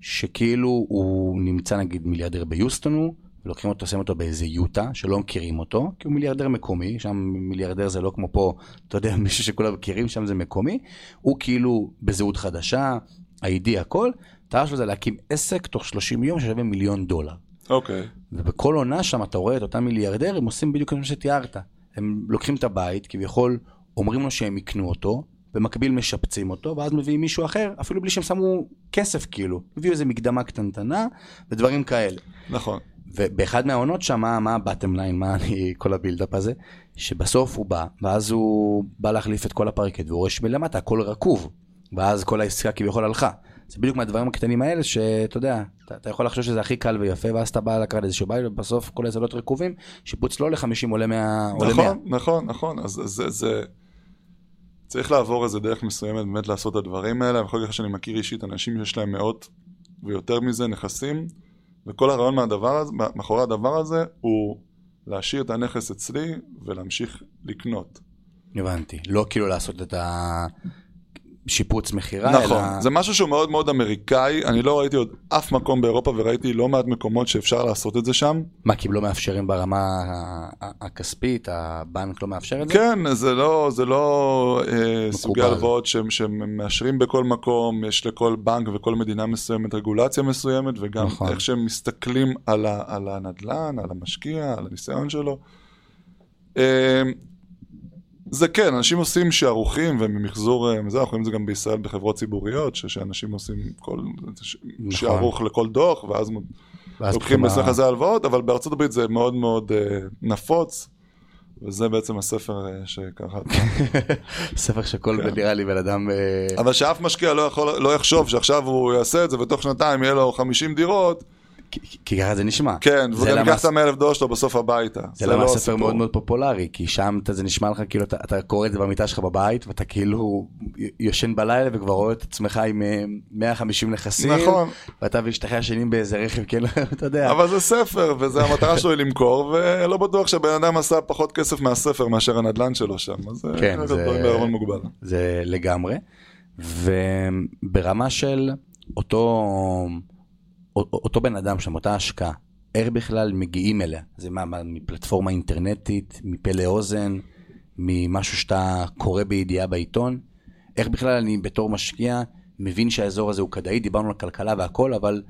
שכאילו הוא נמצא, נגיד, מיליארדר ביוסטון הוא, לוקחים אותו, עושים אותו באיזה יוטה, שלא מכירים אותו, כי הוא מיליארדר מקומי, שם מיליארדר זה לא כמו פה, אתה יודע, מישהו שכולם מכירים, שם זה מקומי, הוא כאילו בזהות חדשה, ID הכל, תרש לזה להקים עסק תוך 30 יום ששווה $1,000,000. אוקיי. ובכל עונה שם אתה רואה את אותם מיליארדר, הם עושים בדיוק כמו שתיארת. הם לוקחים את הבית, כביכול אומרים לו שהם יקנו אותו, במקביל משפצים אותו, ואז מביאים מישהו אחר, אפילו בלי שהם שמו כסף כאילו, הביאו איזה מקדמה קטנטנה, ודברים כאלה. נכון. ובאחד מהעונות שם, מה הבטם ליין, מה אני, כל הבילדאפ הזה, שבסוף הוא בא, ואז הוא בא להחליף את כל הפרקט, והוא רואה שבלמטה, הכל רקוב, ואז כל העסקה כביכול הלכה. זה בדיוק מהדברים הקטנים האלה, שאתה יודע, אתה יכול לחשוב שזה הכי קל ויפה, ואז אתה בא לקראת איזשהו בית, ובסוף כל העסקות רקובים, שיפוץ לא ל$50,000 עולה 100. נכון, אז זה... צריך לעבור איזה דרך מסוימת, באמת לעשות את הדברים האלה, וכל כך שאני מכיר אישית, אנשים שיש להם מאות ויותר מזה, נכסים, וכל הרעיון מאחורי הדבר הזה הוא להשאיר את הנכס אצלי ולהמשיך לקנות. הבנתי. לא כאילו לעשות את השיפוץ מחירה, נכון. אלא... נכון, זה משהו שהוא מאוד מאוד אמריקאי, אני לא ראיתי עוד אף מקום באירופה, וראיתי לא מעט מקומות שאפשר לעשות את זה שם. מה, כי הם לא מאפשרים ברמה הכספית, הבנק לא מאפשר את זה? כן, זה לא סוגי הלוואות שמאשרים בכל מקום, יש לכל בנק וכל מדינה מסוימת, רגולציה מסוימת, וגם נכון. איך שהם מסתכלים על הנדלן, על המשקיע, על הניסיון שלו. זה כן, אנשים עושים שערוכים וממחזור, אנחנו רואים זה גם בישראל בחברות ציבוריות, שאנשים עושים כל, נכון. שערוך לכל דוח, ואז לוקחים בסך הזה הלוואות, אבל בארצות הברית זה מאוד מאוד נפוץ, וזה בעצם הספר שככה... ספר שכל נראה לי בן אדם... אבל שאף משקיע לא יחשוב שעכשיו הוא יעשה את זה, ותוך שנתיים יהיה לו 50 דירות, כי ככה זה נשמע. כן, וגם לקחת 100,000 דולר שלו בסוף הביתה. זה למה ספר מאוד מאוד פופולרי, כי שם זה נשמע לך, כאילו אתה קורא את זה במיטה שלך בבית, ואתה כאילו יושן בלילה וכבר רואה את עצמך עם 150 נכסים, ואתה ואשתך ישנים באיזה רכב, כאילו, אתה יודע. אבל זה ספר, וזה המטרה שלו היא למכור, ולא בטוח שבן אדם עשה פחות כסף מהספר מאשר הנדלן שלו שם. אז זה דברים בערבון מוגבל. זה לגמרי. וברמה של אותו בן אדם שם, אותה השקעה, איך בכלל מגיעים אליה? זה מה, מפלטפורמה אינטרנטית, מפה לאוזן, ממשהו שאתה קורא בידיעה בעיתון? איך בכלל אני בתור משקיע מבין שהאזור הזה הוא כדאי? דיברנו על כלכלה והכל, אבל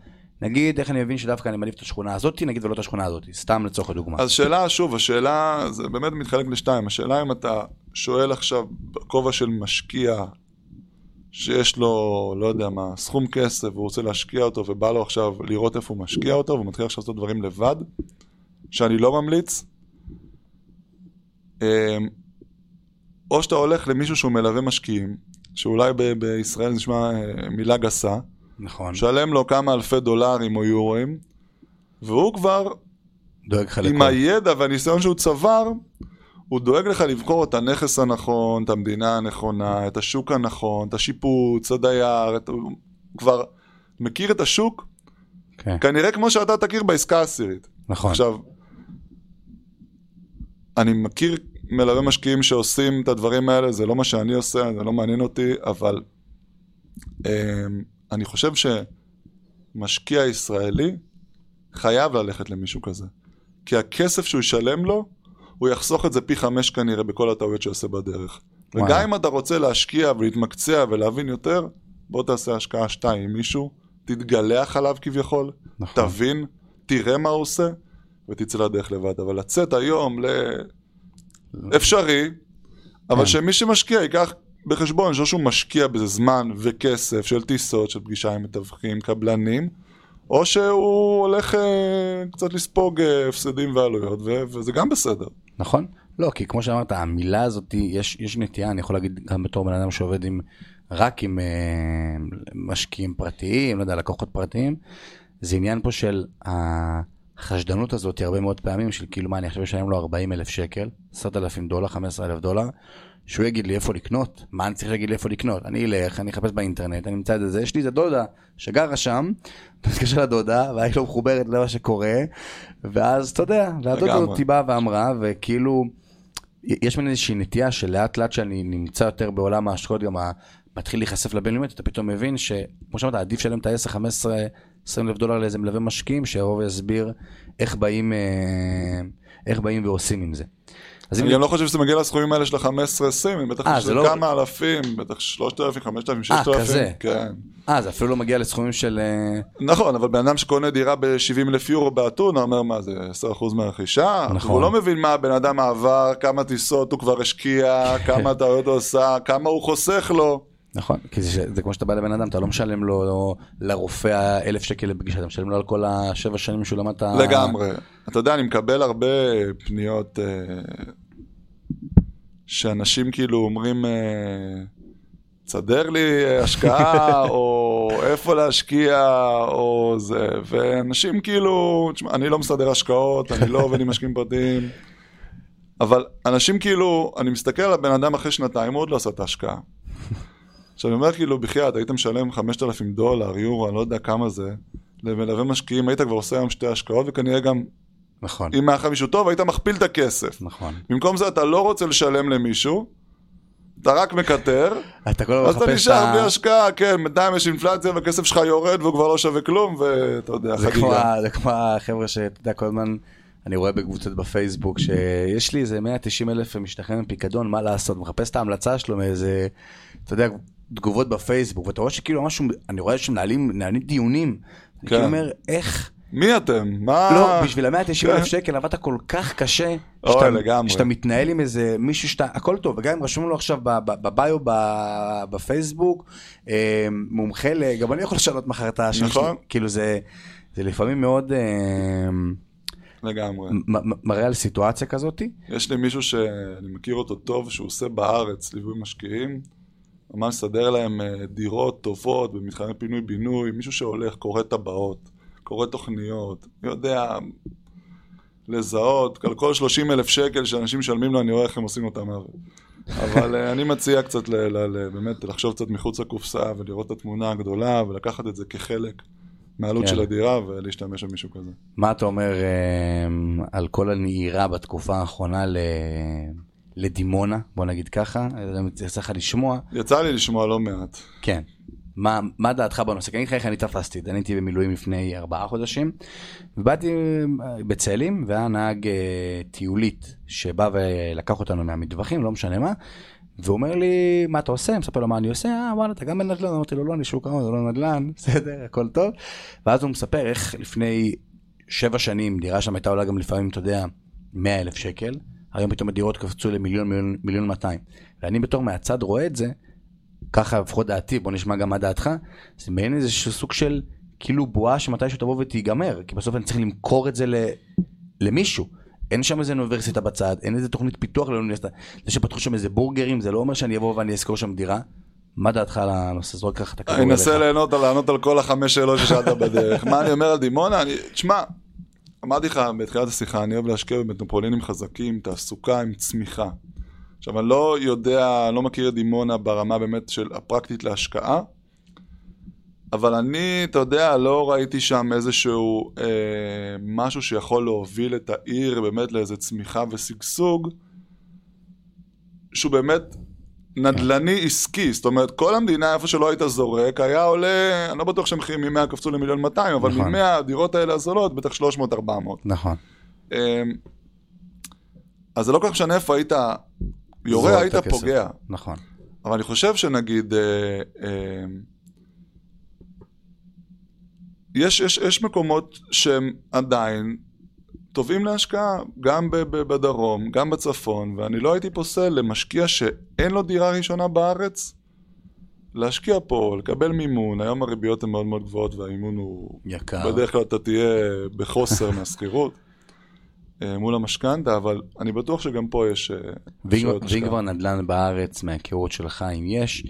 נגיד, איך אני מבין שדווקא אני מעדיף את השכונה הזאת, נגיד ולא את השכונה הזאת, סתם לצורך הדוגמה. אז שאלה, שוב, השאלה, זה באמת מתחלק לשתיים, השאלה אם אתה שואל עכשיו בכובע של משקיע, שיש לו, לא יודע מה, סכום כסף, והוא רוצה להשקיע אותו, ובא לו עכשיו לראות איפה הוא משקיע אותו, והוא מתחיל עכשיו לעשות דברים לבד, שאני לא ממליץ. או שאתה הולך למישהו שהוא מלווה משקיעים, שאולי בישראל נשמע מילה גסה, נכון. שלם לו כמה אלפי $1,000 או יורוים, והוא כבר, עם הידע והניסיון שהוא צבר, הוא דואג לך לבחור את הנכס הנכון, את המדינה הנכונה, את השוק הנכון, את השיפוץ, הדייר, הוא כבר מכיר את השוק, okay. כנראה כמו שאתה תכיר בעסקה העשירית. נכון. עכשיו, אני מכיר מלווה משקיעים שעושים את הדברים האלה, זה לא מה שאני עושה, זה לא מעניין אותי, אבל אני חושב שמשקיע ישראלי חייב ללכת למישהו כזה, כי הכסף שהוא ישלם לו, הוא יחסוך את זה פי 5 כנראה בכל הטעויות שעושה בדרך. וגם אם אתה רוצה להשקיע ולהתמקצע ולהבין יותר, בוא תעשה השקעה 2 עם מישהו, תתגלח עליו כביכול, נכון. תבין, תראה מה הוא עושה, ותצא לדרך לבד. אבל לצאת היום לאפשרי, אבל שמי שמשקיע ייקח בחשבון, שהוא משקיע בזה זמן וכסף של טיסות, של פגישה עם מתווכים, קבלנים, או שהוא הולך קצת לספוג הפסדים ועלויות, וזה גם בסדר. נכון. לא, כי כמו שאמרת, המילה הזאת, יש נטייה, אני יכול להגיד גם בתור בן אדם שעובד רק עם משקיעים פרטיים, לא יודע, לקוחות פרטיים, זה עניין פה של החשדנות הזאת, הרבה מאוד פעמים, של כאילו מה, אני חושב שאני לו 40,000 שקל, $10,000, $15,000, שהוא יגיד לי איפה לקנות, מה אני צריך להגיד לי איפה לקנות, אני אלך, אני אחפש באינטרנט, אני אמצא את זה, יש לי איזה דודה שגרה שם, מתקשר לדודה, והיא לא מחוברת למה שקורה, ואז אתה יודע, והדודה אותי באה ואמרה, וכאילו, יש מין איזושהי נטייה שלאט לאט שאני נמצא יותר בעולם ההשקעות, גם מתחיל להיחשף לבינלאומית, אתה פתאום מבין שכמו שאמרת, עדיף שלם את ה-10, 15, $20,000 לאיזה מלווה משקיעים, שיבוא ויסביר איך באים ועושים עם זה. אני גם לא חושב שזה מגיע לסכומים האלה של ה-15-20, בטח של כמה אלפים, בטח 3,000, 5,000, 6,000. כזה. כן. זה אפילו לא מגיע לסכומים של... נכון, אבל בן אדם שקונה דירה ב-70,000 יורו באתון, הוא אומר מה זה, 10% מהרכישה? נכון. הוא לא מבין מה הבן אדם עבר, כמה טיסות הוא כבר השקיע, כמה טעויות הוא עושה, כמה הוא חוסך לו. נכון, כי זה כמו שאתה בא לבן אדם, אתה לא משלם לו לרופא 1,000 שקל לפגישה, אתה משלם לו על כל 7 שנים שלמד את ה... לגמרי. אתה יודע, אני מקבל הרבה פניות שאנשים כאילו אומרים, צדר לי השקעה, או איפה להשקיע, או זה, ואנשים כאילו, אני לא מסדר השקעות, אני לא עובד עם משקיעים פרטיים, אבל אנשים כאילו, אני מסתכל על הבן אדם אחרי שנתיים, הוא עוד לא עשה את ההשקעה. עכשיו, אני אומר כאילו, בחייאת, היית משלם $5,000, יורו, אני לא יודע כמה זה, למלווה משקיעים, היית כבר עושה היום 2 השקעות, וכנראה גם נכון. אם היה לך מישהו טוב, היית מכפיל את הכסף. נכון. במקום זה אתה לא רוצה לשלם למישהו, אתה רק מקטר, אז אתה נשאר בלי השקעה, כן, בינתיים יש אינפלציה, והכסף שלך יורד, והוא כבר לא שווה כלום, ואתה יודע, חגיגה. זה כמו החבר'ה שאתה יודע, כל הזמן, אני רואה בקבוצת בפייסבוק, שיש לי איזה 190,000 משתחררים מפיקדון, מה לעשות? מחפש את ההמלצה שלו מאיזה, אתה יודע, תגובות בפייסבוק, ואתה רואה שכאילו משהו, אני רואה שמנהלים דיונים, אני כאילו אומר, איך? מי אתם? מה? לא, בשביל ה-190,000 שקל עבדת כל כך קשה, שאתה מתנהל עם איזה מישהו שאתה, הכל טוב, וגם אם רשום לו עכשיו בביו, בפייסבוק, מומחה, גם אני יכול לשנות מחר את השם שלי, כאילו זה לפעמים מאוד לגמרי. מראה על סיטואציה כזאת. יש לי מישהו שאני מכיר אותו טוב, שהוא עושה בארץ ליווי משקיעים, ממש סדר להם דירות טובות, במתחמי פינוי-בינוי, מישהו שהולך, קורא טבעות. קורא תוכניות, יודע לזהות, כל 30,000 שקל שאנשים שלמים לו, אני רואה איך הם עושים אותם ערב. אבל אני מציע קצת באמת לחשוב קצת מחוץ לקופסה ולראות את התמונה הגדולה ולקחת את זה כחלק מהעלות של הדירה ולהשתמש על מישהו כזה. מה אתה אומר על כל הנהירה בתקופה האחרונה לדימונה, בוא נגיד ככה, יצא לך לשמוע? יצא לי לשמוע לא מעט. כן. מה דעתך בנושא? אני חייך, אני תפסתית, אני הייתי במילואים לפני 4 חודשים, ובאתי בצאלים, והיה נהג טיולית, שבא ולקח אותנו מהמטווחים, לא משנה מה, והוא אומר לי, מה אתה עושה? מספר לו מה אני עושה, וואלה, אתה גם בנדלן, אמרתי לו, לא, אני שוק ההון, זה לא נדלן, בסדר, הכל טוב, ואז הוא מספר איך לפני 7 שנים, דירה שם הייתה עולה גם לפעמים, אתה יודע, 100,000 שקל, היום פתאום הדירות קפצו ל1,200,000, ואני בתור מהצד רואה את זה, ככה לפחות דעתי, בוא נשמע גם מה דעתך, זה מעין איזשהו סוג של כאילו בועה שמתישהו תבוא ותיגמר, כי בסוף אני צריך למכור את זה למישהו, אין שם איזה אוניברסיטה בצד, אין איזה תוכנית פיתוח לאוניברסיטה, זה שפתחו שם איזה בורגרים, זה לא אומר שאני אבוא ואני אזכור שם דירה, מה דעתך על הנושא? זרוק ככה, תקבור אליך. אני אנסה לענות על כל 5 שאלות ששאלת בדרך, מה אני אומר על דימונה? תשמע, אמרתי לך בתחילת השיחה, אני אוהב להשקיע במטרופולינים חזקים, תעסוקה עם צמיחה. עכשיו, אני לא יודע, לא מכיר את דימונה ברמה באמת של הפרקטית להשקעה, אבל אני, אתה יודע, לא ראיתי שם איזשהו משהו שיכול להוביל את העיר באמת לאיזו צמיחה וסגסוג, שהוא באמת נדלני עסקי, זאת אומרת, כל המדינה איפה שלא היית זורק, היה עולה, אני לא בטוח שהם חיים מ-100 קפצו ל1,200,000, אבל נכון. מ-100 הדירות האלה הזולות, בטח 300-400. נכון. אז זה לא כך משנה איפה היית יורה, היית פוגע. נכון. אבל אני חושב שנגיד, יש מקומות שהם עדיין טובים להשקעה, גם בדרום, גם בצפון, ואני לא הייתי פוסל למשקיע שאין לו דירה ראשונה בארץ, להשקיע פה, לקבל מימון. היום הריביות הן מאוד מאוד גבוהות, והמימון הוא יקר. בדרך כלל אתה תהיה בחוסר מהשכירות. מול המשכנתא, אבל אני בטוח שגם פה יש... ואם כבר נדלן בארץ מההיכרות שלך, אם יש,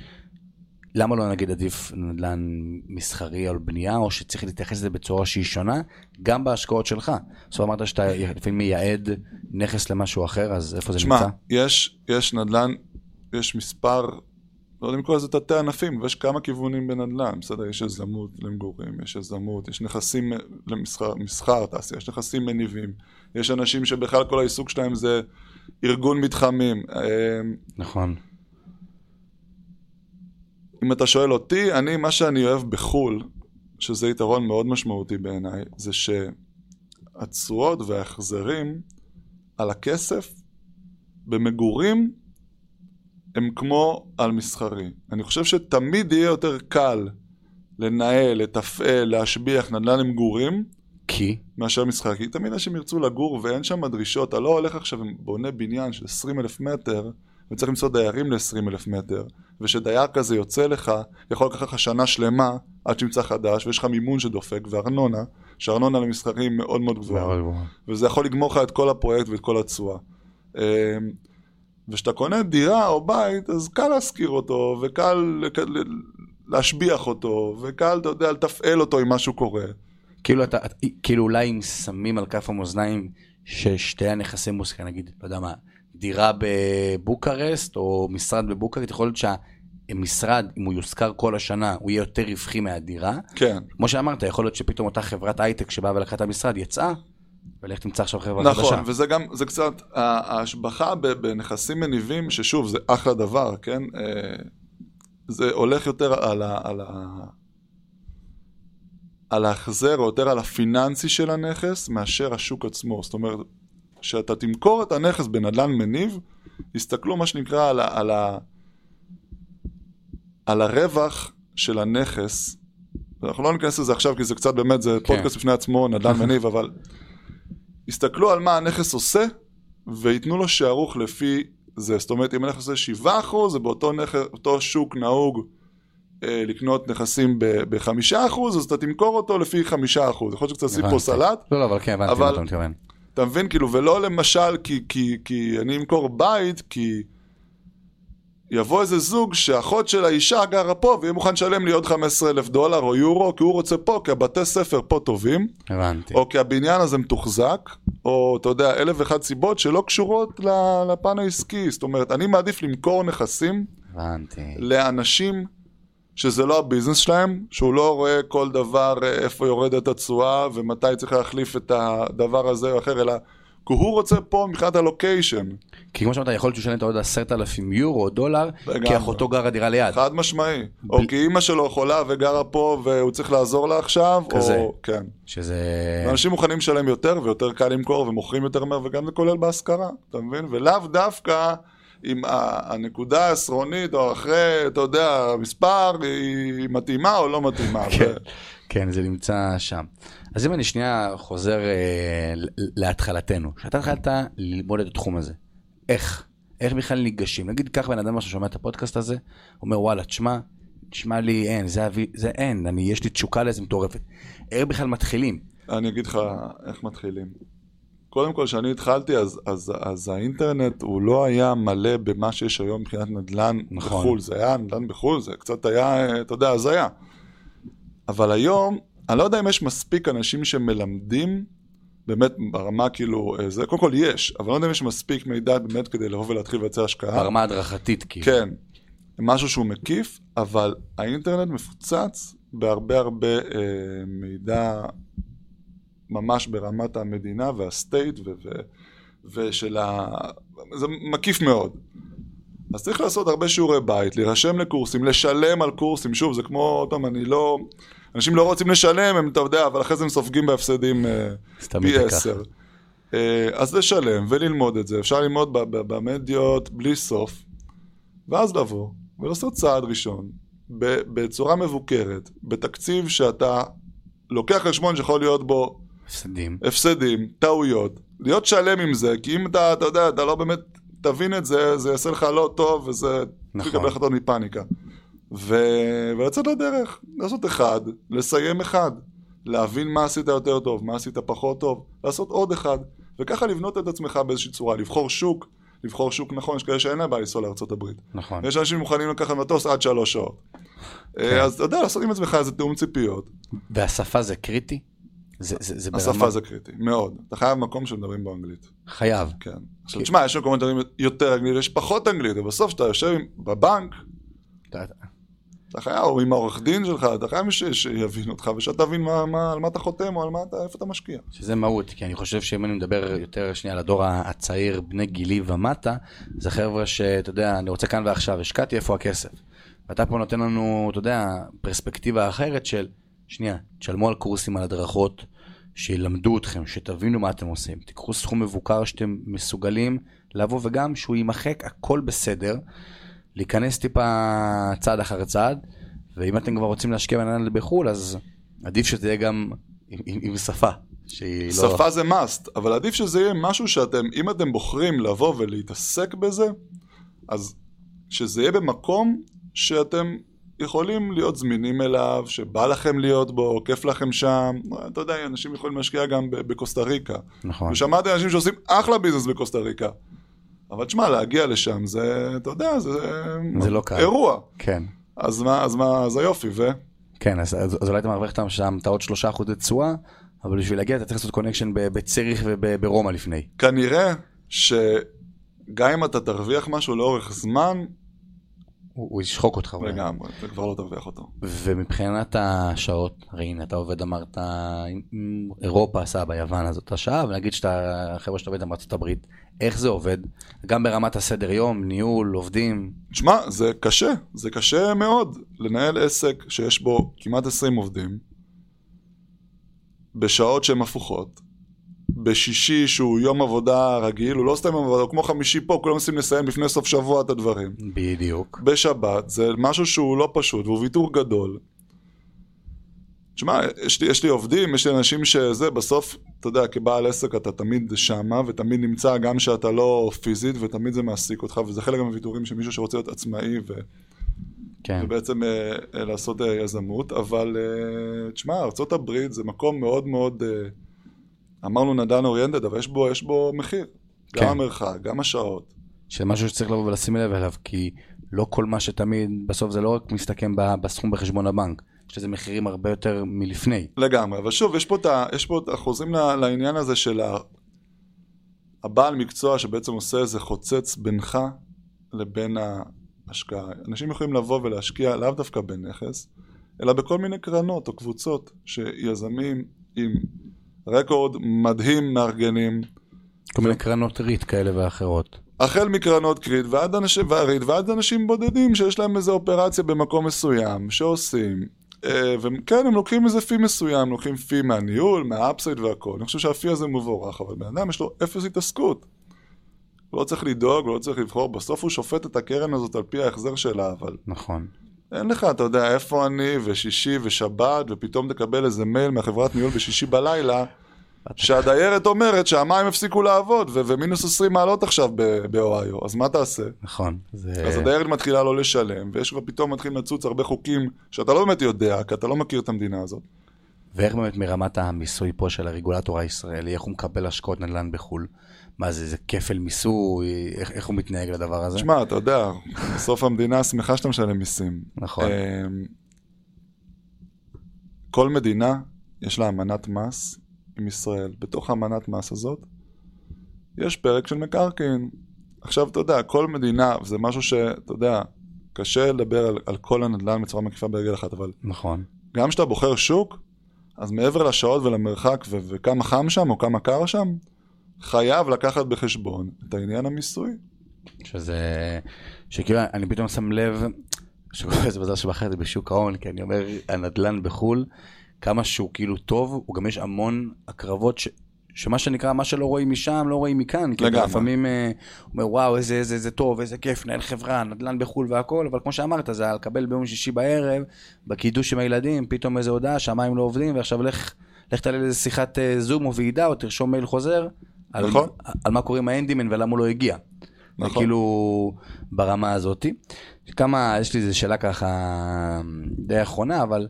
למה לא נגיד עדיף נדלן מסחרי על בנייה, או שצריך להתייחס לזה בצורה שהיא שונה, גם בהשקעות שלך? זאת אומרת שאתה לפעמים מייעד נכס למשהו אחר, אז איפה זה נמצא? יש נדלן, יש מספר, לא יודע אם כל איזה תתי ענפים, ויש כמה כיוונים בנדלן, בסדר? יש הזדמנות למגורים, יש הזדמנות, יש נכסים למסחר, תעשייה, יש נכסים מניבים, יש אנשים שבכלל כל העיסוק שלהם זה ארגון מתחמים. נכון. אם אתה שואל אותי, מה שאני אוהב בחול, שזה יתרון מאוד משמעותי בעיניי, זה שהצורות וההחזרים על הכסף במגורים הם כמו על מסחרי. אני חושב שתמיד יהיה יותר קל לנהל, לתפעל, להשביח נדל"ן למגורים, כי? מאשר מסחר, כי תמיד אנשים ירצו לגור ואין שם דרישות, אתה לא הולך עכשיו ובונה בניין של 20,000 מטר, וצריך למצוא דיירים ל-20,000 מטר, ושדייר כזה יוצא לך, יכול לקחת לך שנה שלמה עד שימצא חדש, ויש לך מימון שדופק, וארנונה, שארנונה למסחרים מאוד מאוד גבוהה, וזה יכול לגמור לך את כל הפרויקט ואת כל הצועה. ושאתה קונה דירה או בית, אז קל להזכיר אותו, וקל להשביח אותו, וקל, אתה יודע, לתפעל אותו אם משהו קורה. כאילו אולי אם שמים על כף המאזניים ששתי הנכסים מוסכים, נגיד, לא יודע מה, דירה בבוקרסט או משרד בבוקרסט, יכול להיות שהמשרד, אם הוא יוזכר כל השנה, הוא יהיה יותר רווחי מהדירה. כן. כמו שאמרת, יכול להיות שפתאום אותה חברת הייטק שבאה ולקחה את המשרד יצאה, ולך תמצא עכשיו חברה חדשה. נכון, וזה גם, זה קצת, ההשבחה בנכסים מניבים, ששוב, זה אחלה דבר, כן? זה הולך יותר על ההחזר, או יותר על הפיננסי של הנכס, מאשר השוק עצמו. זאת אומרת, שאתה תמכור את הנכס בנדלן מניב, הסתכלו מה שנקרא על הרווח של הנכס. אנחנו לא ניכנס לזה עכשיו, כי זה קצת באמת, זה פודקאסט בפני עצמו, נדלן מניב, אבל הסתכלו על מה הנכס עושה, ויתנו לו שערוך לפי זה. זאת אומרת, אם הנכס עושה 7%, זה באותו שוק נהוג לקנות נכסים ב-5%, אז אתה תמכור אותו לפי 5%. יכול להיות שקצת עושים פה סלט. לא, אבל כן, הבנתי מה אתה מתכוון. אתה מבין, כאילו, ולא למשל, כי אני אמכור בית, כי יבוא איזה זוג שהאחות של האישה גרה פה, והיא מוכן לשלם לי עוד $15,000 או יורו, כי הוא רוצה פה, כי הבתי ספר פה טובים, הבנתי. או כי הבניין הזה מתוחזק, או אתה יודע, 1,001 סיבות שלא קשורות לפן העסקי. זאת אומרת, אני מעדיף למכור נכסים, הבנתי. לאנשים שזה לא הביזנס שלהם, שהוא לא רואה כל דבר, איפה יורדת התשואה, ומתי צריך להחליף את הדבר הזה או אחר, אלא כי הוא רוצה פה מבחינת הלוקיישן. כי כמו שאתה יכול לשלם את עוד 10,000 יורו או $1, כי אחותו גרה דירה ליד. חד משמעי. או כי אמא שלו חולה וגרה פה והוא צריך לעזור לה עכשיו, או כן. שזה... אנשים מוכנים לשלם יותר ויותר קל למכור ומוכרים יותר מהר, וגם זה כולל בהשכרה, אתה מבין? ולאו דווקא אם הנקודה העשרונית או אחרי, אתה יודע, המספר היא מתאימה או לא מתאימה. כן, זה נמצא שם. אז אם אני שנייה חוזר להתחלתנו, שאתה התחלת ללמוד את התחום הזה, איך בכלל ניגשים? נגיד כך בן אדם ששומע את הפודקאסט הזה, אומר וואלה, תשמע לי אין, זה אין, יש לי תשוקה לזה מטורפת. איך בכלל מתחילים? אני אגיד לך איך מתחילים. קודם כל, כשאני התחלתי, אז האינטרנט הוא לא היה מלא במה שיש היום מבחינת נדל"ן בחול, זה היה נדל"ן בחול, זה קצת היה, אתה יודע, אז היה. אבל היום, אני לא יודע אם יש מספיק אנשים שמלמדים, באמת ברמה כאילו, זה קודם כל יש, אבל אני לא יודע אם יש מספיק מידע באמת כדי לבוא ולהתחיל ולצע השקעה. ברמה הדרכתית כאילו. כן, משהו שהוא מקיף, אבל האינטרנט מפוצץ בהרבה הרבה מידע ממש ברמת המדינה והסטייט ושל זה מקיף מאוד. אז צריך לעשות הרבה שיעורי בית, להירשם לקורסים, לשלם על קורסים, שוב, זה כמו, אני לא... אנשים לא רוצים לשלם, הם, אתה יודע, אבל אחרי זה הם סופגים בהפסדים פי 10. אז לשלם וללמוד את זה, אפשר ללמוד במדיות בלי סוף, ואז לבוא ולעשות צעד ראשון, בצורה מבוקרת, בתקציב שאתה לוקח חשבון שיכול להיות בו הפסדים, טעויות, להיות שלם עם זה, כי אם אתה יודע, אתה לא באמת תבין את זה, זה יעשה לך לא טוב, וזה תקבל חתון מפניקה. ולצאת לדרך, לעשות אחד, לסיים אחד, להבין מה עשית יותר טוב, מה עשית פחות טוב, לעשות עוד אחד, וככה לבנות את עצמך באיזושהי צורה, לבחור שוק נכון, יש כאלה שאין הבעיה לנסוע לארצות הברית. נכון. יש אנשים מוכנים לקחת מטוס עד 3 שעות. אז אתה יודע, לעשות עם עצמך איזה תאום ציפיות. והשפה זה קריטי? השפה זה קריטי, מאוד. אתה חייב מקום שמדברים באנגלית. חייב. כן. עכשיו, תשמע, יש מקומות מדברים יותר אנגלית, יש פחות אנגלית, ובסוף שאתה יושב בבנק, אתה חייב, או עם העורך דין שלך, אתה חייב שיבין אותך, ושאתה תבין על מה אתה חותם, או איפה אתה משקיע. שזה מהות, כי אני חושב שאם אני מדבר יותר שנייה על הדור הצעיר, בני גילי ומטה, זה חבר'ה שאתה יודע, אני רוצה כאן ועכשיו, השקעתי איפה הכסף. ואתה פה נותן לנו, אתה יודע, פרספקטיבה אחרת של, שנייה, תשלמו על קורסים, על הדרכות, שילמדו אתכם, שתבינו מה אתם עושים. תיקחו סכום מבוקר שאתם מסוגלים לבוא, וגם שהוא יימחק, הכל בסדר. להיכנס טיפה צעד אחר צעד, ואם אתם כבר רוצים להשקיע בנדל"ן בחו"ל, אז עדיף שתהיה גם עם שפה. שפה זה must, אבל עדיף שזה יהיה משהו שאתם, אם אתם בוחרים לבוא ולהתעסק בזה, אז שזה יהיה במקום שאתם יכולים להיות זמינים אליו, שבא לכם להיות בו, כיף לכם שם. אתה יודע, אנשים יכולים להשקיע גם בקוסטה ריקה. נכון. ושמעתי אנשים שעושים אחלה ביזנס בקוסטה ריקה. אבל תשמע, להגיע לשם, זה, אתה יודע, זה לא קל. אירוע. כן. אז היופי, ו... כן, אז אולי אתה מרוויח שם, אתה עוד 3% תשואה, אבל בשביל להגיע, אתה צריך לעשות קונקשן בצריך וברומא לפני. כנראה שגם אם אתה תרוויח משהו לאורך זמן, הוא ישחוק אותך. לגמרי, זה כבר לא תרוויח אותו. ומבחינת השעות, ראיני, אתה עובד, אמרת, אירופה עשה ביוון, אז אותה שעה, ונגיד שאתה, חבר'ה שאתה עובד בארצות הברית, איך זה עובד? גם ברמת הסדר יום, ניהול, עובדים? תשמע, זה קשה, זה קשה מאוד לנהל עסק שיש בו כמעט 20 עובדים, בשעות שהן הפוכות, בשישי שהוא יום עבודה רגיל, הוא לא סתם יום עבודה, הוא כמו חמישי פה, כולם עושים לסיים לפני סוף שבוע את הדברים. בדיוק. בשבת, זה משהו שהוא לא פשוט, והוא ויתור גדול. תשמע, יש לי עובדים, יש לי אנשים שזה, בסוף, אתה יודע, כבעל עסק אתה תמיד שמה, ותמיד נמצא גם שאתה לא פיזית, ותמיד זה מעסיק אותך, וזה חלק מהוויתורים שמישהו שרוצה להיות עצמאי, ובעצם לעשות יזמות, אבל תשמע, ארצות הברית זה מקום מאוד מאוד... אמרנו נדן אוריינטד, אבל יש בו מחיר. גם המרחק, גם השעות. שמשהו שצריך לבוא ולשים לב אליו, כי לא כל מה שתמיד, בסוף זה לא רק מסתכם בסכום בחשבון הבנק, יש לזה מחירים הרבה יותר מלפני. לגמרי, אבל שוב, יש פה חוזרים לעניין הזה של הבעל מקצוע שבעצם עושה איזה חוצץ בינך לבין ההשקעה. אנשים יכולים לבוא ולהשקיע לאו דווקא בנכס, אלא בכל מיני קרנות או קבוצות שיזמים עם... רקורד מדהים מארגנים. כל מיני קרנות ריט כאלה ואחרות. החל מקרנות ריט ועד אנשים בודדים שיש להם איזו אופרציה במקום מסוים שעושים. וכן, הם לוקחים איזה פי מסוים, לוקחים פי מהניהול, מהאפסייד והכל. אני חושב שהפי הזה מבורך, אבל באדם יש לו אפס התעסקות. הוא לא צריך לדאוג, הוא לא צריך לבחור. בסוף הוא שופט את הקרן הזאת על פי ההחזר שלה, אבל... נכון. אין לך, אתה יודע, איפה אני, ושישי ושבת, ופתאום תקבל איזה מייל מהחברת ניהול בשישי בלילה, שהדיירת אומרת שהמים הפסיקו לעבוד, ומינוס 20 מעלות עכשיו באוהיו, אז מה תעשה? נכון. אז הדיירת מתחילה לא לשלם, ויש ופתאום מתחיל לצוץ הרבה חוקים שאתה לא באמת יודע, כי אתה לא מכיר את המדינה הזאת. ואיך באמת מרמת המיסוי פה של הרגולטור הישראלי, איך הוא מקבל השקעות נדל"ן בחול? מה זה, זה כפל מיסוי? איך הוא מתנהג לדבר הזה? תשמע, אתה יודע, בסוף המדינה שמחה שאתה משלם מיסים. נכון. כל מדינה יש לה אמנת מס עם ישראל. בתוך האמנת מס הזאת יש פרק של מקרקעין. עכשיו, אתה יודע, כל מדינה, וזה משהו שאתה יודע, קשה לדבר על כל הנדל"ן בצורה מקיפה ברגל אחת, אבל... נכון. גם כשאתה בוחר שוק, אז מעבר לשעות ולמרחק וכמה חם שם או כמה קר שם, חייב לקחת בחשבון את העניין המיסוי. שכאילו אני פתאום שם לב, שקורא זה בזל שבחרת בשוק ההון, כי אני אומר, הנדלן בחול, כמה שהוא כאילו טוב, הוא גם יש המון הקרבות, שמה שנקרא, מה שלא רואים משם, לא רואים מכאן. לגמרי. לפעמים אומר, וואו, איזה טוב, איזה כיף, נהל חברה, נדלן בחול והכל, אבל כמו שאמרת, זה על קבל ביום שישי בערב, בקידוש עם הילדים, פתאום איזו הודעה, שהמים לא עובדים, ועכשיו לך תעלה לאיזו שיחת זום או ועידה, או תרשום מייל חוזר, נכון. על מה קוראים האנדימן ולמה הוא לא הגיע. נכון. וכאילו ברמה הזאת. כמה, יש לי איזו שאלה ככה די אחרונה, אבל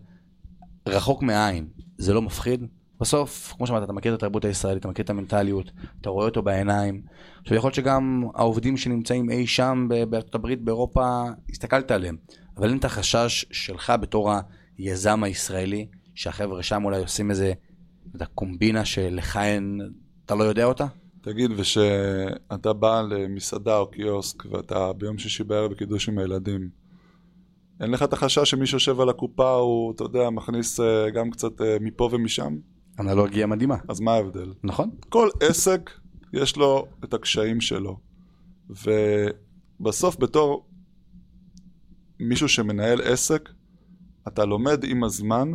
רחוק מהעין, זה לא מפחיד. בסוף, כמו שאמרת, אתה מכיר את התרבות הישראלית, אתה מכיר את המנטליות, אתה רואה אותו בעיניים. עכשיו, יכול להיות שגם העובדים שנמצאים אי שם בארצות הברית, באירופה, הסתכלת עליהם. אבל אין את החשש שלך בתור היזם הישראלי, שהחבר'ה שם אולי עושים איזה קומבינה שלכן... אתה לא יודע אותה? תגיד, ושאתה בא למסעדה או קיוסק, ואתה ביום שישי בערב בקידוש עם הילדים, אין לך את החשש שמי שיושב על הקופה הוא, אתה יודע, מכניס גם קצת מפה ומשם? אנלוגיה מדהימה. אז מה ההבדל? נכון. כל עסק יש לו את הקשיים שלו. ובסוף בתור מישהו שמנהל עסק, אתה לומד עם הזמן,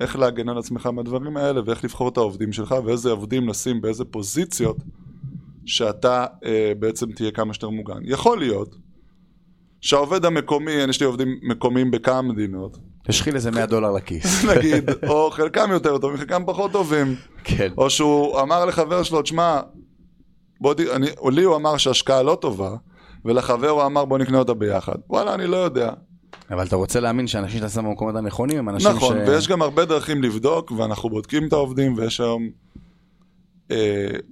איך להגן על עצמך מהדברים האלה, ואיך לבחור את העובדים שלך, ואיזה עובדים לשים באיזה פוזיציות, שאתה בעצם תהיה כמה שתר מוגן. יכול להיות, שהעובד המקומי, יש לי עובדים מקומיים בכמה מדינות. תשחיל איזה $100 לכיס. נגיד, או חלקם יותר טובים, חלקם פחות טובים. כן. או שהוא אמר לחבר שלו, תשמע, לי הוא אמר שהשקעה לא טובה, ולחבר הוא אמר בוא נקנה אותה ביחד. וואלה, אני לא יודע. אבל אתה רוצה להאמין שאנשים שאתה שם במקומות הנכונים הם אנשים נכון, ויש גם הרבה דרכים לבדוק, ואנחנו בודקים את העובדים, ויש שם...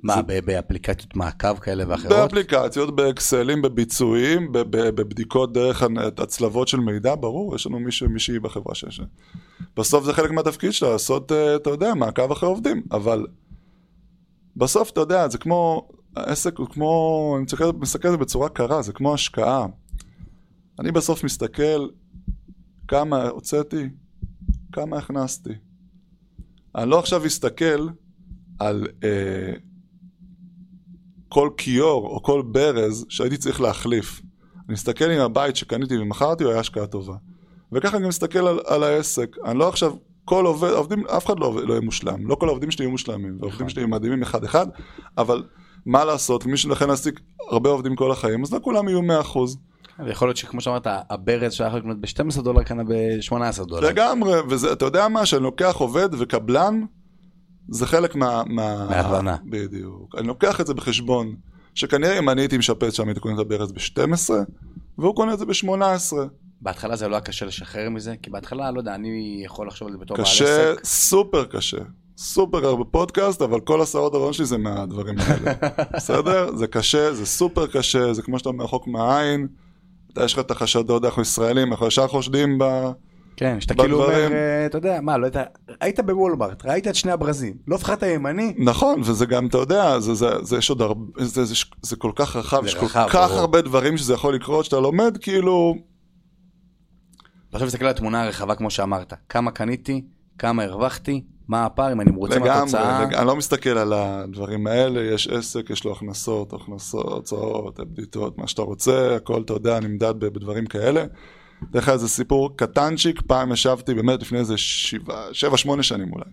מה, באפליקציות מעקב כאלה ואחרות? באפליקציות, באקסלים, בביצועים, בבדיקות דרך הצלבות של מידע, ברור, יש לנו מישהי בחברה שיש. בסוף זה חלק מהתפקיד שלה, לעשות, אתה יודע, מעקב אחרי עובדים, אבל בסוף, אתה יודע, זה כמו... העסק הוא כמו... אני מסתכל על זה בצורה קרה, זה כמו השקעה. אני בסוף מסתכל כמה הוצאתי, כמה הכנסתי. אני לא עכשיו אסתכל על כל קיור או כל ברז שהייתי צריך להחליף. אני מסתכל אם הבית שקניתי ומחרתי הוא היה השקעה טובה. וככה אני מסתכל על העסק. אני לא עכשיו, כל עובדים, אף אחד לא יהיה מושלם. לא כל העובדים שלי יהיו מושלמים. והעובדים שלי יהיו מדהימים אחד אחד, אבל מה לעשות? מי שלכן להסיק הרבה עובדים כל החיים, אז לא כולם יהיו 100%. ויכול להיות שכמו שאמרת, הברז שהיה יכול לקנות ב$12, קנה ב$18. לגמרי, ואתה יודע מה, שאני לוקח עובד וקבלן, זה חלק מההבנה. בדיוק. אני לוקח את זה בחשבון, שכנראה אם אני הייתי משפט שם, הייתי קונה את הברז ב$12, והוא קונה את זה ב$18. בהתחלה זה לא היה קשה לשחרר מזה, כי בהתחלה, לא יודע, אני יכול לחשוב על זה בתור בעל עסק. קשה, סופר קשה. סופר הרבה פודקאסט, אבל כל הסעות הרעיון שלי זה מהדברים האלה. בסדר? זה קשה, זה סופר קשה, זה כמו שאתה מרחוק מהעין. אתה יש לך את החשדות, אנחנו ישראלים, אנחנו ישר חושדים בדברים. כן, שאתה כאילו אומר, אתה יודע, מה, היית בוולמרט, ראית את שני הברזים, לא פחדת ימני. נכון, וזה גם, אתה יודע, זה כל כך רחב, יש כל כך הרבה דברים שזה יכול לקרות, שאתה לומד כאילו... עכשיו נסתכל על התמונה הרחבה כמו שאמרת, כמה קניתי, כמה הרווחתי, מה הפער, אם אני מרוצה מהתוצאה? אני לא מסתכל על הדברים האלה, יש עסק, יש לו הכנסות, הוצאות, הבדיטות, מה שאתה רוצה, הכל, אתה יודע, נמדד בדברים כאלה. דרך כלל זה סיפור קטנצ'יק, פעם ישבתי באמת לפני איזה 7-8 שנים אולי.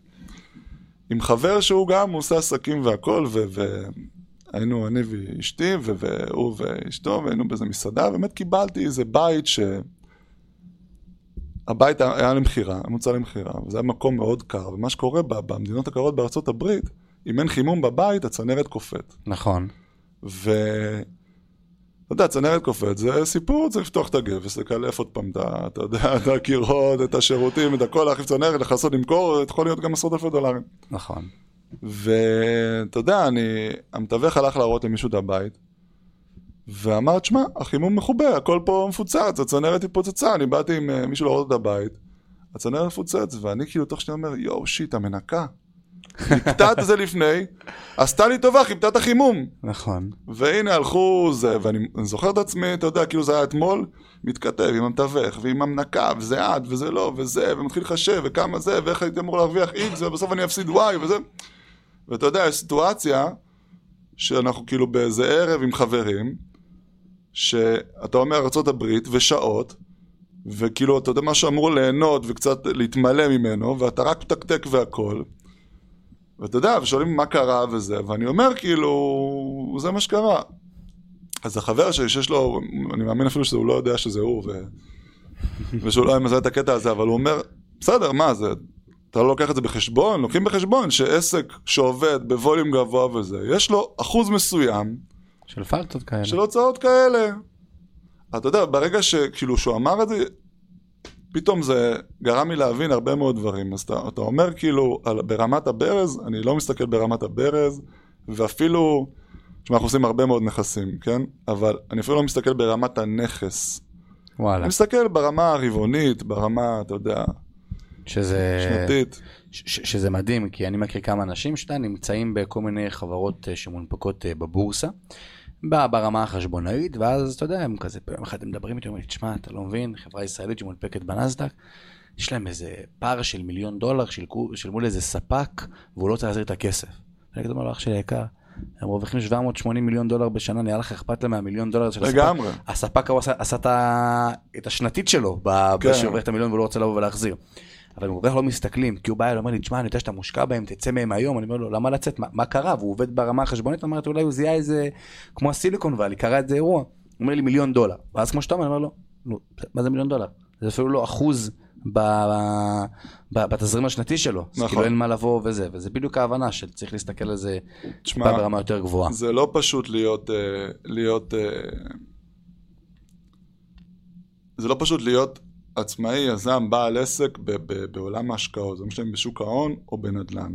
עם חבר שהוא גם עושה עסקים והכל, והיינו אני ואשתי, והוא ואשתו, והיינו באיזה מסעדה, באמת קיבלתי איזה בית ש... הבית היה למחירה, המוצא למחירה, וזה היה מקום מאוד קר, ומה שקורה במדינות הקרות בארצות הברית, אם אין חימום בבית, הצנרת קופת. נכון. אתה יודע, הצנרת קופת, זה סיפור, צריך לפתוח את הגבס, לקלף עוד פעם, אתה יודע, את הקירות, את השירותים, את הכל, להחליף צנרת, לחסות למכור, יכול להיות גם $10,000. נכון. ואתה יודע, המתווך הלך להראות למישהו את הבית, ואמר, תשמע, החימום מחובר, הכל פה מפוצץ, הצנרת היא פוצצה, אני באתי עם מישהו להראות את הבית, הצנרת מפוצץ, ואני כאילו תוך שני אומר, יואו, שיט, המנקה. חיפתה את זה לפני, עשתה לי טובה, חיפתה את החימום. נכון. והנה הלכו זה, ואני זוכר את עצמי, אתה יודע, כאילו זה היה אתמול, מתכתב עם המתווך, ועם המנקה, וזה עד, וזה לא, וזה, ומתחיל לחשב, וכמה זה, ואיך הייתי אמור להרוויח X, ובסוף אני אפסיד Y, וזה. ואתה יודע, יש סיטואציה שאנחנו כאילו באיזה ערב עם חברים, שאתה אומר ארצות הברית ושעות, וכאילו אתה יודע מה שאמור ליהנות וקצת להתמלא ממנו, ואתה רק תקתק והכל, ואתה יודע, ושואלים מה קרה וזה, ואני אומר כאילו, זה מה שקרה. אז החבר שלי שיש לו, אני מאמין אפילו שהוא לא יודע שזה הוא, ושהוא לא מזהה את הקטע הזה, אבל הוא אומר, בסדר, מה זה? אתה לא לוקח את זה בחשבון? לוקחים בחשבון שעסק שעובד בווליום גבוה וזה, יש לו אחוז מסוים, של פלטות כאלה. של הוצאות כאלה. אתה יודע, ברגע שכאילו שהוא אמר את זה, פתאום זה גרם לי להבין הרבה מאוד דברים. אז אתה אומר כאילו, ברמת הברז, אני לא מסתכל ברמת הברז, ואפילו, אנחנו עושים הרבה מאוד נכסים, כן? אבל אני אפילו לא מסתכל ברמת הנכס. וואלה. אני מסתכל ברמה הרבעונית, ברמה, אתה יודע, שנתית. שזה מדהים, כי אני מכיר כמה אנשים שאתה נמצאים בכל מיני חברות שמונפקות בבורסה, ברמה החשבונאית, ואז אתה יודע, הם כזה, פעם אחת הם מדברים איתם, תשמע, אתה לא מבין, חברה ישראלית שמונפקת בנסדק, יש להם איזה פער של $1,000,000, של מול איזה ספק, והוא לא צריך להזיר את הכסף. אני כתוב לו, אח שלי יקר, הם רווחים $780 מיליון בשנה, נהיה לך אכפת להם מה$1,000,000 של הספק. לגמרי. הספק הוא עשה את השנתית שלו, בשביל $1,000,000 והוא לא רוצה לבוא ולהחזיר. אבל הם כל כך לא מסתכלים, כי הוא בא אליי, אומר לי, תשמע, אני יודע שאתה מושקע בהם, תצא מהם היום, אני אומר לו, למה לצאת? מה קרה? והוא עובד ברמה החשבונית, אמרתי, אולי הוא זיהה איזה, כמו הסיליקון ואלי, קרא את זה אירוע, הוא אומר לי $1,000,000, ואז כמו שאתה אומר, אני אומר לו, מה זה $1,000,000? זה אפילו לא אחוז בתזרים השנתי שלו, אז כאילו אין מה לבוא וזה, וזה בדיוק ההבנה שצריך להסתכל על זה ברמה יותר גבוהה. זה לא פשוט להיות עצמאי, יזם, בעל עסק בעולם ההשקעות, זה משלם בשוק ההון או בנדל"ן.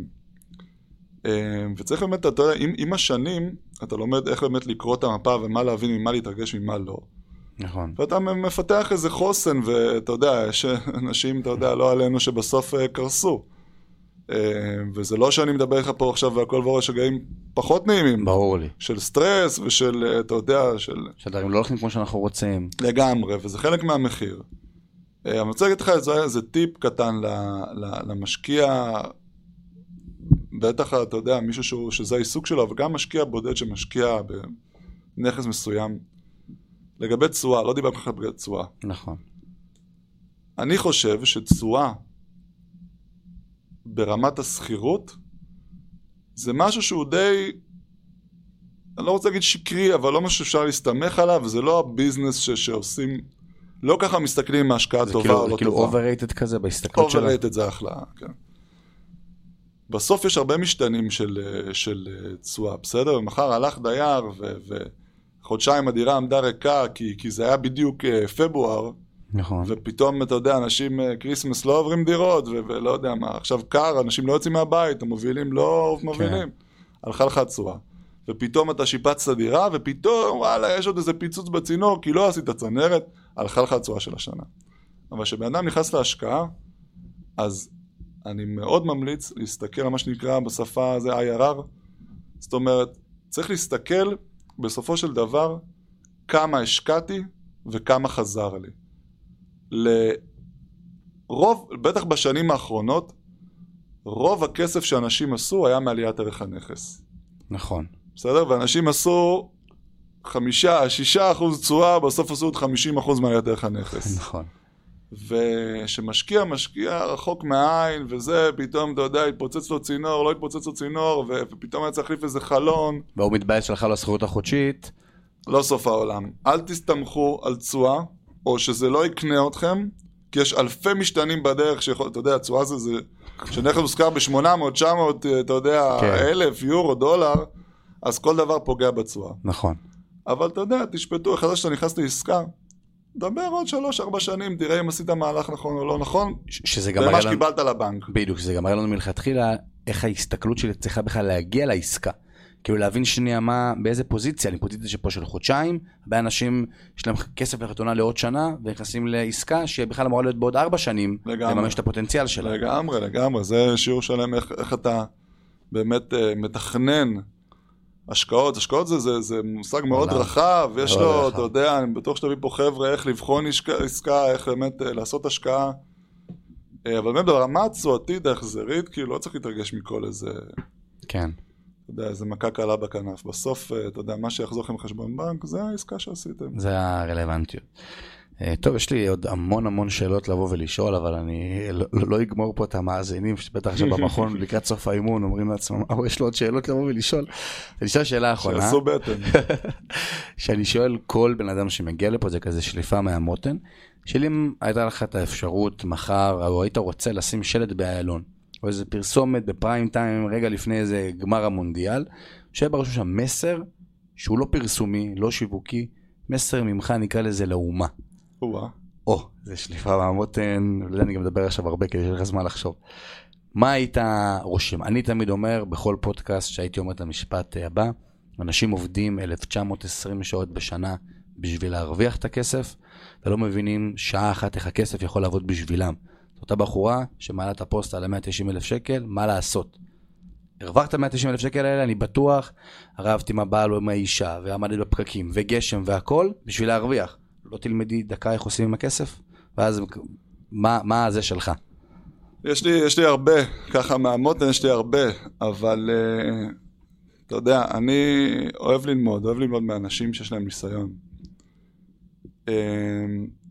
וצריך באמת, אתה יודע, עם השנים, אתה לומד איך באמת לקרוא את המפה ומה להבין, ממה להתרגש, ממה לא. נכון. ואתה מפתח איזה חוסן, ואתה יודע, יש אנשים, אתה יודע, לא עלינו שבסוף קרסו. וזה לא שאני מדבר לך פה עכשיו והכל ועוד שגעים פחות נעימים. ברור לי. של סטרס ושל, אתה יודע, של... שדרים לא הולכים כמו שאנחנו רוצים. לגמרי, וזה חלק מהמחיר. אני רוצה להגיד לך, זה טיפ קטן למשקיע, בטח, אתה יודע, מישהו שזה העיסוק שלו, וגם משקיע בודד שמשקיע בנכס מסוים. לגבי צועה, לא דיברנו בכלל בגלל צועה. נכון. אני חושב שצועה ברמת הסחירות, זה משהו שהוא די, אני לא רוצה להגיד שקרי, אבל לא משהו שאפשר להסתמך עליו, זה לא הביזנס שעושים, לא ככה מסתכלים מהשקעה טובה או לא טובה. זה כאילו overrated כזה בהסתכלות שלה. overrated זה אחלה, כן. בסוף יש הרבה משתנים של צועה, בסדר? ומחר הלך דייר וחודשיים הדירה עמדה ריקה, כי זה היה בדיוק פברואר, נכון. ופתאום, אתה יודע, אנשים, קריסמס לא עוברים דירות, ולא יודע מה, עכשיו קר, אנשים לא יוצאים מהבית, המובילים לא מובילים. הלכה לך צורה. ופתאום אתה שיפץ הדירה, ופתאום, וואלה, יש עוד איזה פיצוץ בצינור, כי לא עשית צנרת, הלכה לך הצורה של השנה. אבל כשבאדם נכנס להשקעה, אז אני מאוד ממליץ להסתכל על מה שנקרא בשפה הזה IRR. זאת אומרת, צריך להסתכל בסופו של דבר כמה השקעתי וכמה חזר לי. לרוב, בטח בשנים האחרונות, רוב הכסף שאנשים עשו היה מעליית ערך הנכס. נכון. בסדר? ואנשים עשו 5-6% תשואה, בסוף עשו עוד 50% מעליית ערך הנכס. נכון. ושמשקיע, משקיע רחוק מהעין, וזה פתאום, אתה יודע, יתפוצץ לו צינור, לא יתפוצץ לו צינור, ופתאום היה צריך להחליף איזה חלון. והוא מתבייש שלך לסחירות החודשית. לא סוף העולם. אל תסתמכו על תשואה, או שזה לא יקנה אתכם, כי יש אלפי משתנים בדרך שיכול, אתה יודע, הצועה זה, שנכס מוזכר ב-800, 900, אתה יודע, אלף, יורו, דולר, אז כל דבר פוגע בצועה. נכון. אבל אתה יודע, תשפטו, אחרי שאתה נכנס לעסקה, דבר עוד 3-4 שנים, תראה אם עשית מהלך נכון או לא נכון, ומה שקיבלת לבנק. בדיוק, שזה גם היה לנו מלכתחילה, איך ההסתכלות שלי צריכה בכלל להגיע לעסקה. כאילו להבין שנייה מה, באיזה פוזיציה, אני פוזיציה שפה של חודשיים, הרבה אנשים יש להם כסף לחתונה לעוד שנה, ונכנסים לעסקה שבכלל אמורה להיות בעוד 4 שנים, לממש את הפוטנציאל שלה. לגמרי, לגמרי, זה שיעור שלם איך אתה באמת מתכנן השקעות. השקעות זה מושג מאוד רחב, ויש לו, אתה יודע, אני בטוח שתביא פה חבר'ה, איך לבחון עסקה, איך באמת לעשות השקעה, אבל באמת ברמה הצועתית, ההחזרית, כאילו לא צריך להתרגש מכל איזה... כן. אתה יודע, איזה מכה קלה בכנף. בסוף, אתה יודע, מה שיחזור לכם חשבון בנק, זה העסקה שעשיתם. זה הרלוונטיות. טוב, יש לי עוד המון שאלות לבוא ולשאול, אבל אני לא אגמור פה את המאזינים, שבטח שבמכון לקראת סוף האימון אומרים לעצמם, יש לו עוד שאלות לבוא ולשאול. אני אשאל שאלה אחרונה. שעשו בטן. שאני שואל כל בן אדם שמגיע לפה, זה כזה שליפה מהמותן, שאם הייתה לך את האפשרות מחר, או היית רוצה לשים שלט באיילון, או איזה פרסומת בפריים טיים, רגע לפני איזה גמר המונדיאל, שיהיה בראשון שם מסר, שהוא לא פרסומי, לא שיווקי, מסר ממך נקרא לזה לאומה. וואה. או, זה שליפה מהמותן, אני גם מדבר עכשיו הרבה כדי שיהיה לך זמן לחשוב. מה היית רושם? אני תמיד אומר, בכל פודקאסט שהייתי אומר את המשפט הבא, אנשים עובדים 1920 שעות בשנה בשביל להרוויח את הכסף, ולא מבינים שעה אחת איך הכסף יכול לעבוד בשבילם. אותה בחורה שמעלה את הפוסט על 190,000 שקל, מה לעשות? הרווחת 190,000 שקל האלה, אני בטוח, הרבתי עם הבעל או עם האישה, ועמדת בפקקים, וגשם והכל, בשביל להרוויח. לא תלמדי דקה איך עושים עם הכסף, ואז מה זה שלך? יש לי הרבה, ככה מהמותן יש לי הרבה, אבל אתה יודע, אני אוהב ללמוד מאנשים שיש להם ניסיון.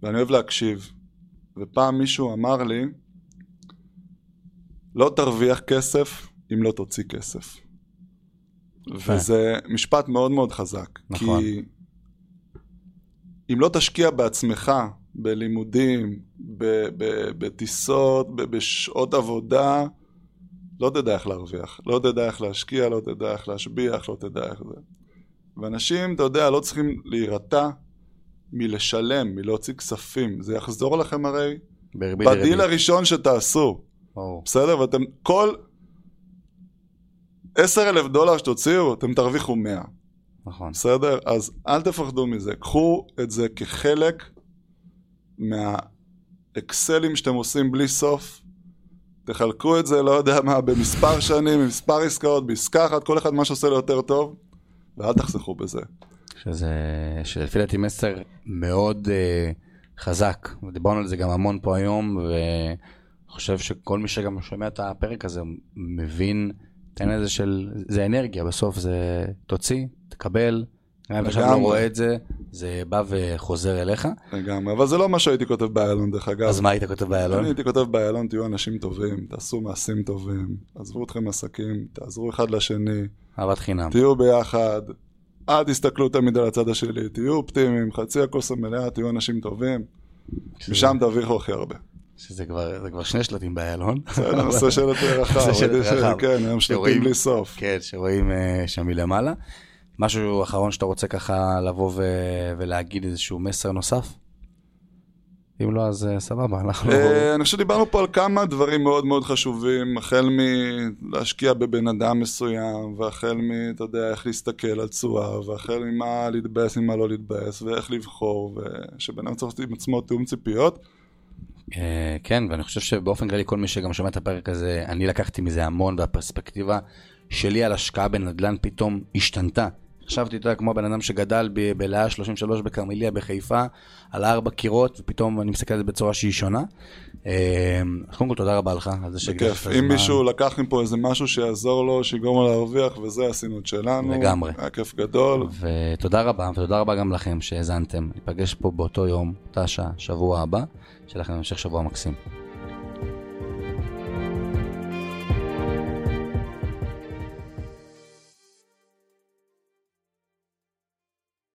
ואני אוהב להקשיב. ופעם מישהו אמר לי, לא תרוויח כסף אם לא תוציא כסף. וזה משפט מאוד מאוד חזק. נכון. כי אם לא תשקיע בעצמך, בלימודים, בטיסות, בשעות עבודה, לא תדע איך להרוויח. לא תדע איך להשקיע, לא תדע איך להשביח, לא תדע איך זה. ואנשים, אתה יודע, לא צריכים להירתע, מלשלם, מלהוציא כספים. זה יחזור לכם הרי בדיל הראשון שתעשו. בסדר? ואתם כל 10,000 דולר שתוציאו, אתם תרוויחו 100. נכון. בסדר? אז אל תפחדו מזה. קחו את זה כחלק מהאקסלים שאתם עושים בלי סוף, תחלקו את זה, לא יודע מה, במספר שנים, במספר עסקאות, בעסקה אחת, כל אחד מה שעושה לו יותר טוב, ואל תחסכו בזה. שלפי דעתי מסר מאוד חזק, ודיברנו על זה גם המון פה היום, ואני חושב שכל מי שגם שומע את הפרק הזה, מבין, תן איזה של, זה אנרגיה, בסוף זה תוציא, תקבל, גם אם עכשיו לא רואה את זה, זה בא וחוזר אליך. לגמרי, אבל זה לא מה שהייתי כותב באיילון דרך אגב. אז מה היית כותב באיילון? אני הייתי כותב באיילון, תהיו אנשים טובים, תעשו מעשים טובים, עזבו אתכם עסקים, תעזרו אחד לשני. אהבת חינם. תהיו ביחד, אל תסתכלו תמיד על הצד השני, תהיו אופטימיים, חצי הכוס המלאה, תהיו אנשים טובים, ושם תרוויחו הכי הרבה. שזה כבר שני שלטים באיילון. זה נושא שלט רחב. כן, הם שלטים בלי סוף. כן, שרואים שם מלמעלה. משהו אחרון שאתה רוצה ככה לבוא ולהגיד איזשהו מסר נוסף? אם לא, אז סבבה, אנחנו... אני חושב שדיברנו פה על כמה דברים מאוד מאוד חשובים, החל מלהשקיע בבן אדם מסוים, והחל אתה יודע, איך להסתכל על צורה, והחל ממה להתבאס, ממה לא להתבאס, ואיך לבחור, ושבן אדם צריך עם עצמו תיאום ציפיות. כן, ואני חושב שבאופן כללי כל מי שגם שומע את הפרק הזה, אני לקחתי מזה המון, והפרספקטיבה שלי על השקעה בנדל"ן פתאום השתנתה. חשבתי יותר כמו בן אדם שגדל בלאה 33 בקרמיליה בחיפה, על 4 קירות, ופתאום אני מסתכל על זה בצורה שהיא שונה. קודם כל, תודה רבה לך. בכיף. אם מישהו לקח מפה איזה משהו שיעזור לו, שיגרום לו להרוויח, וזה עשינו את שלנו. לגמרי. היה כיף גדול. ותודה רבה, ותודה רבה גם לכם שהזנתם. ניפגש פה באותו יום, תשע, שבוע הבא, שלכם המשך שבוע מקסים.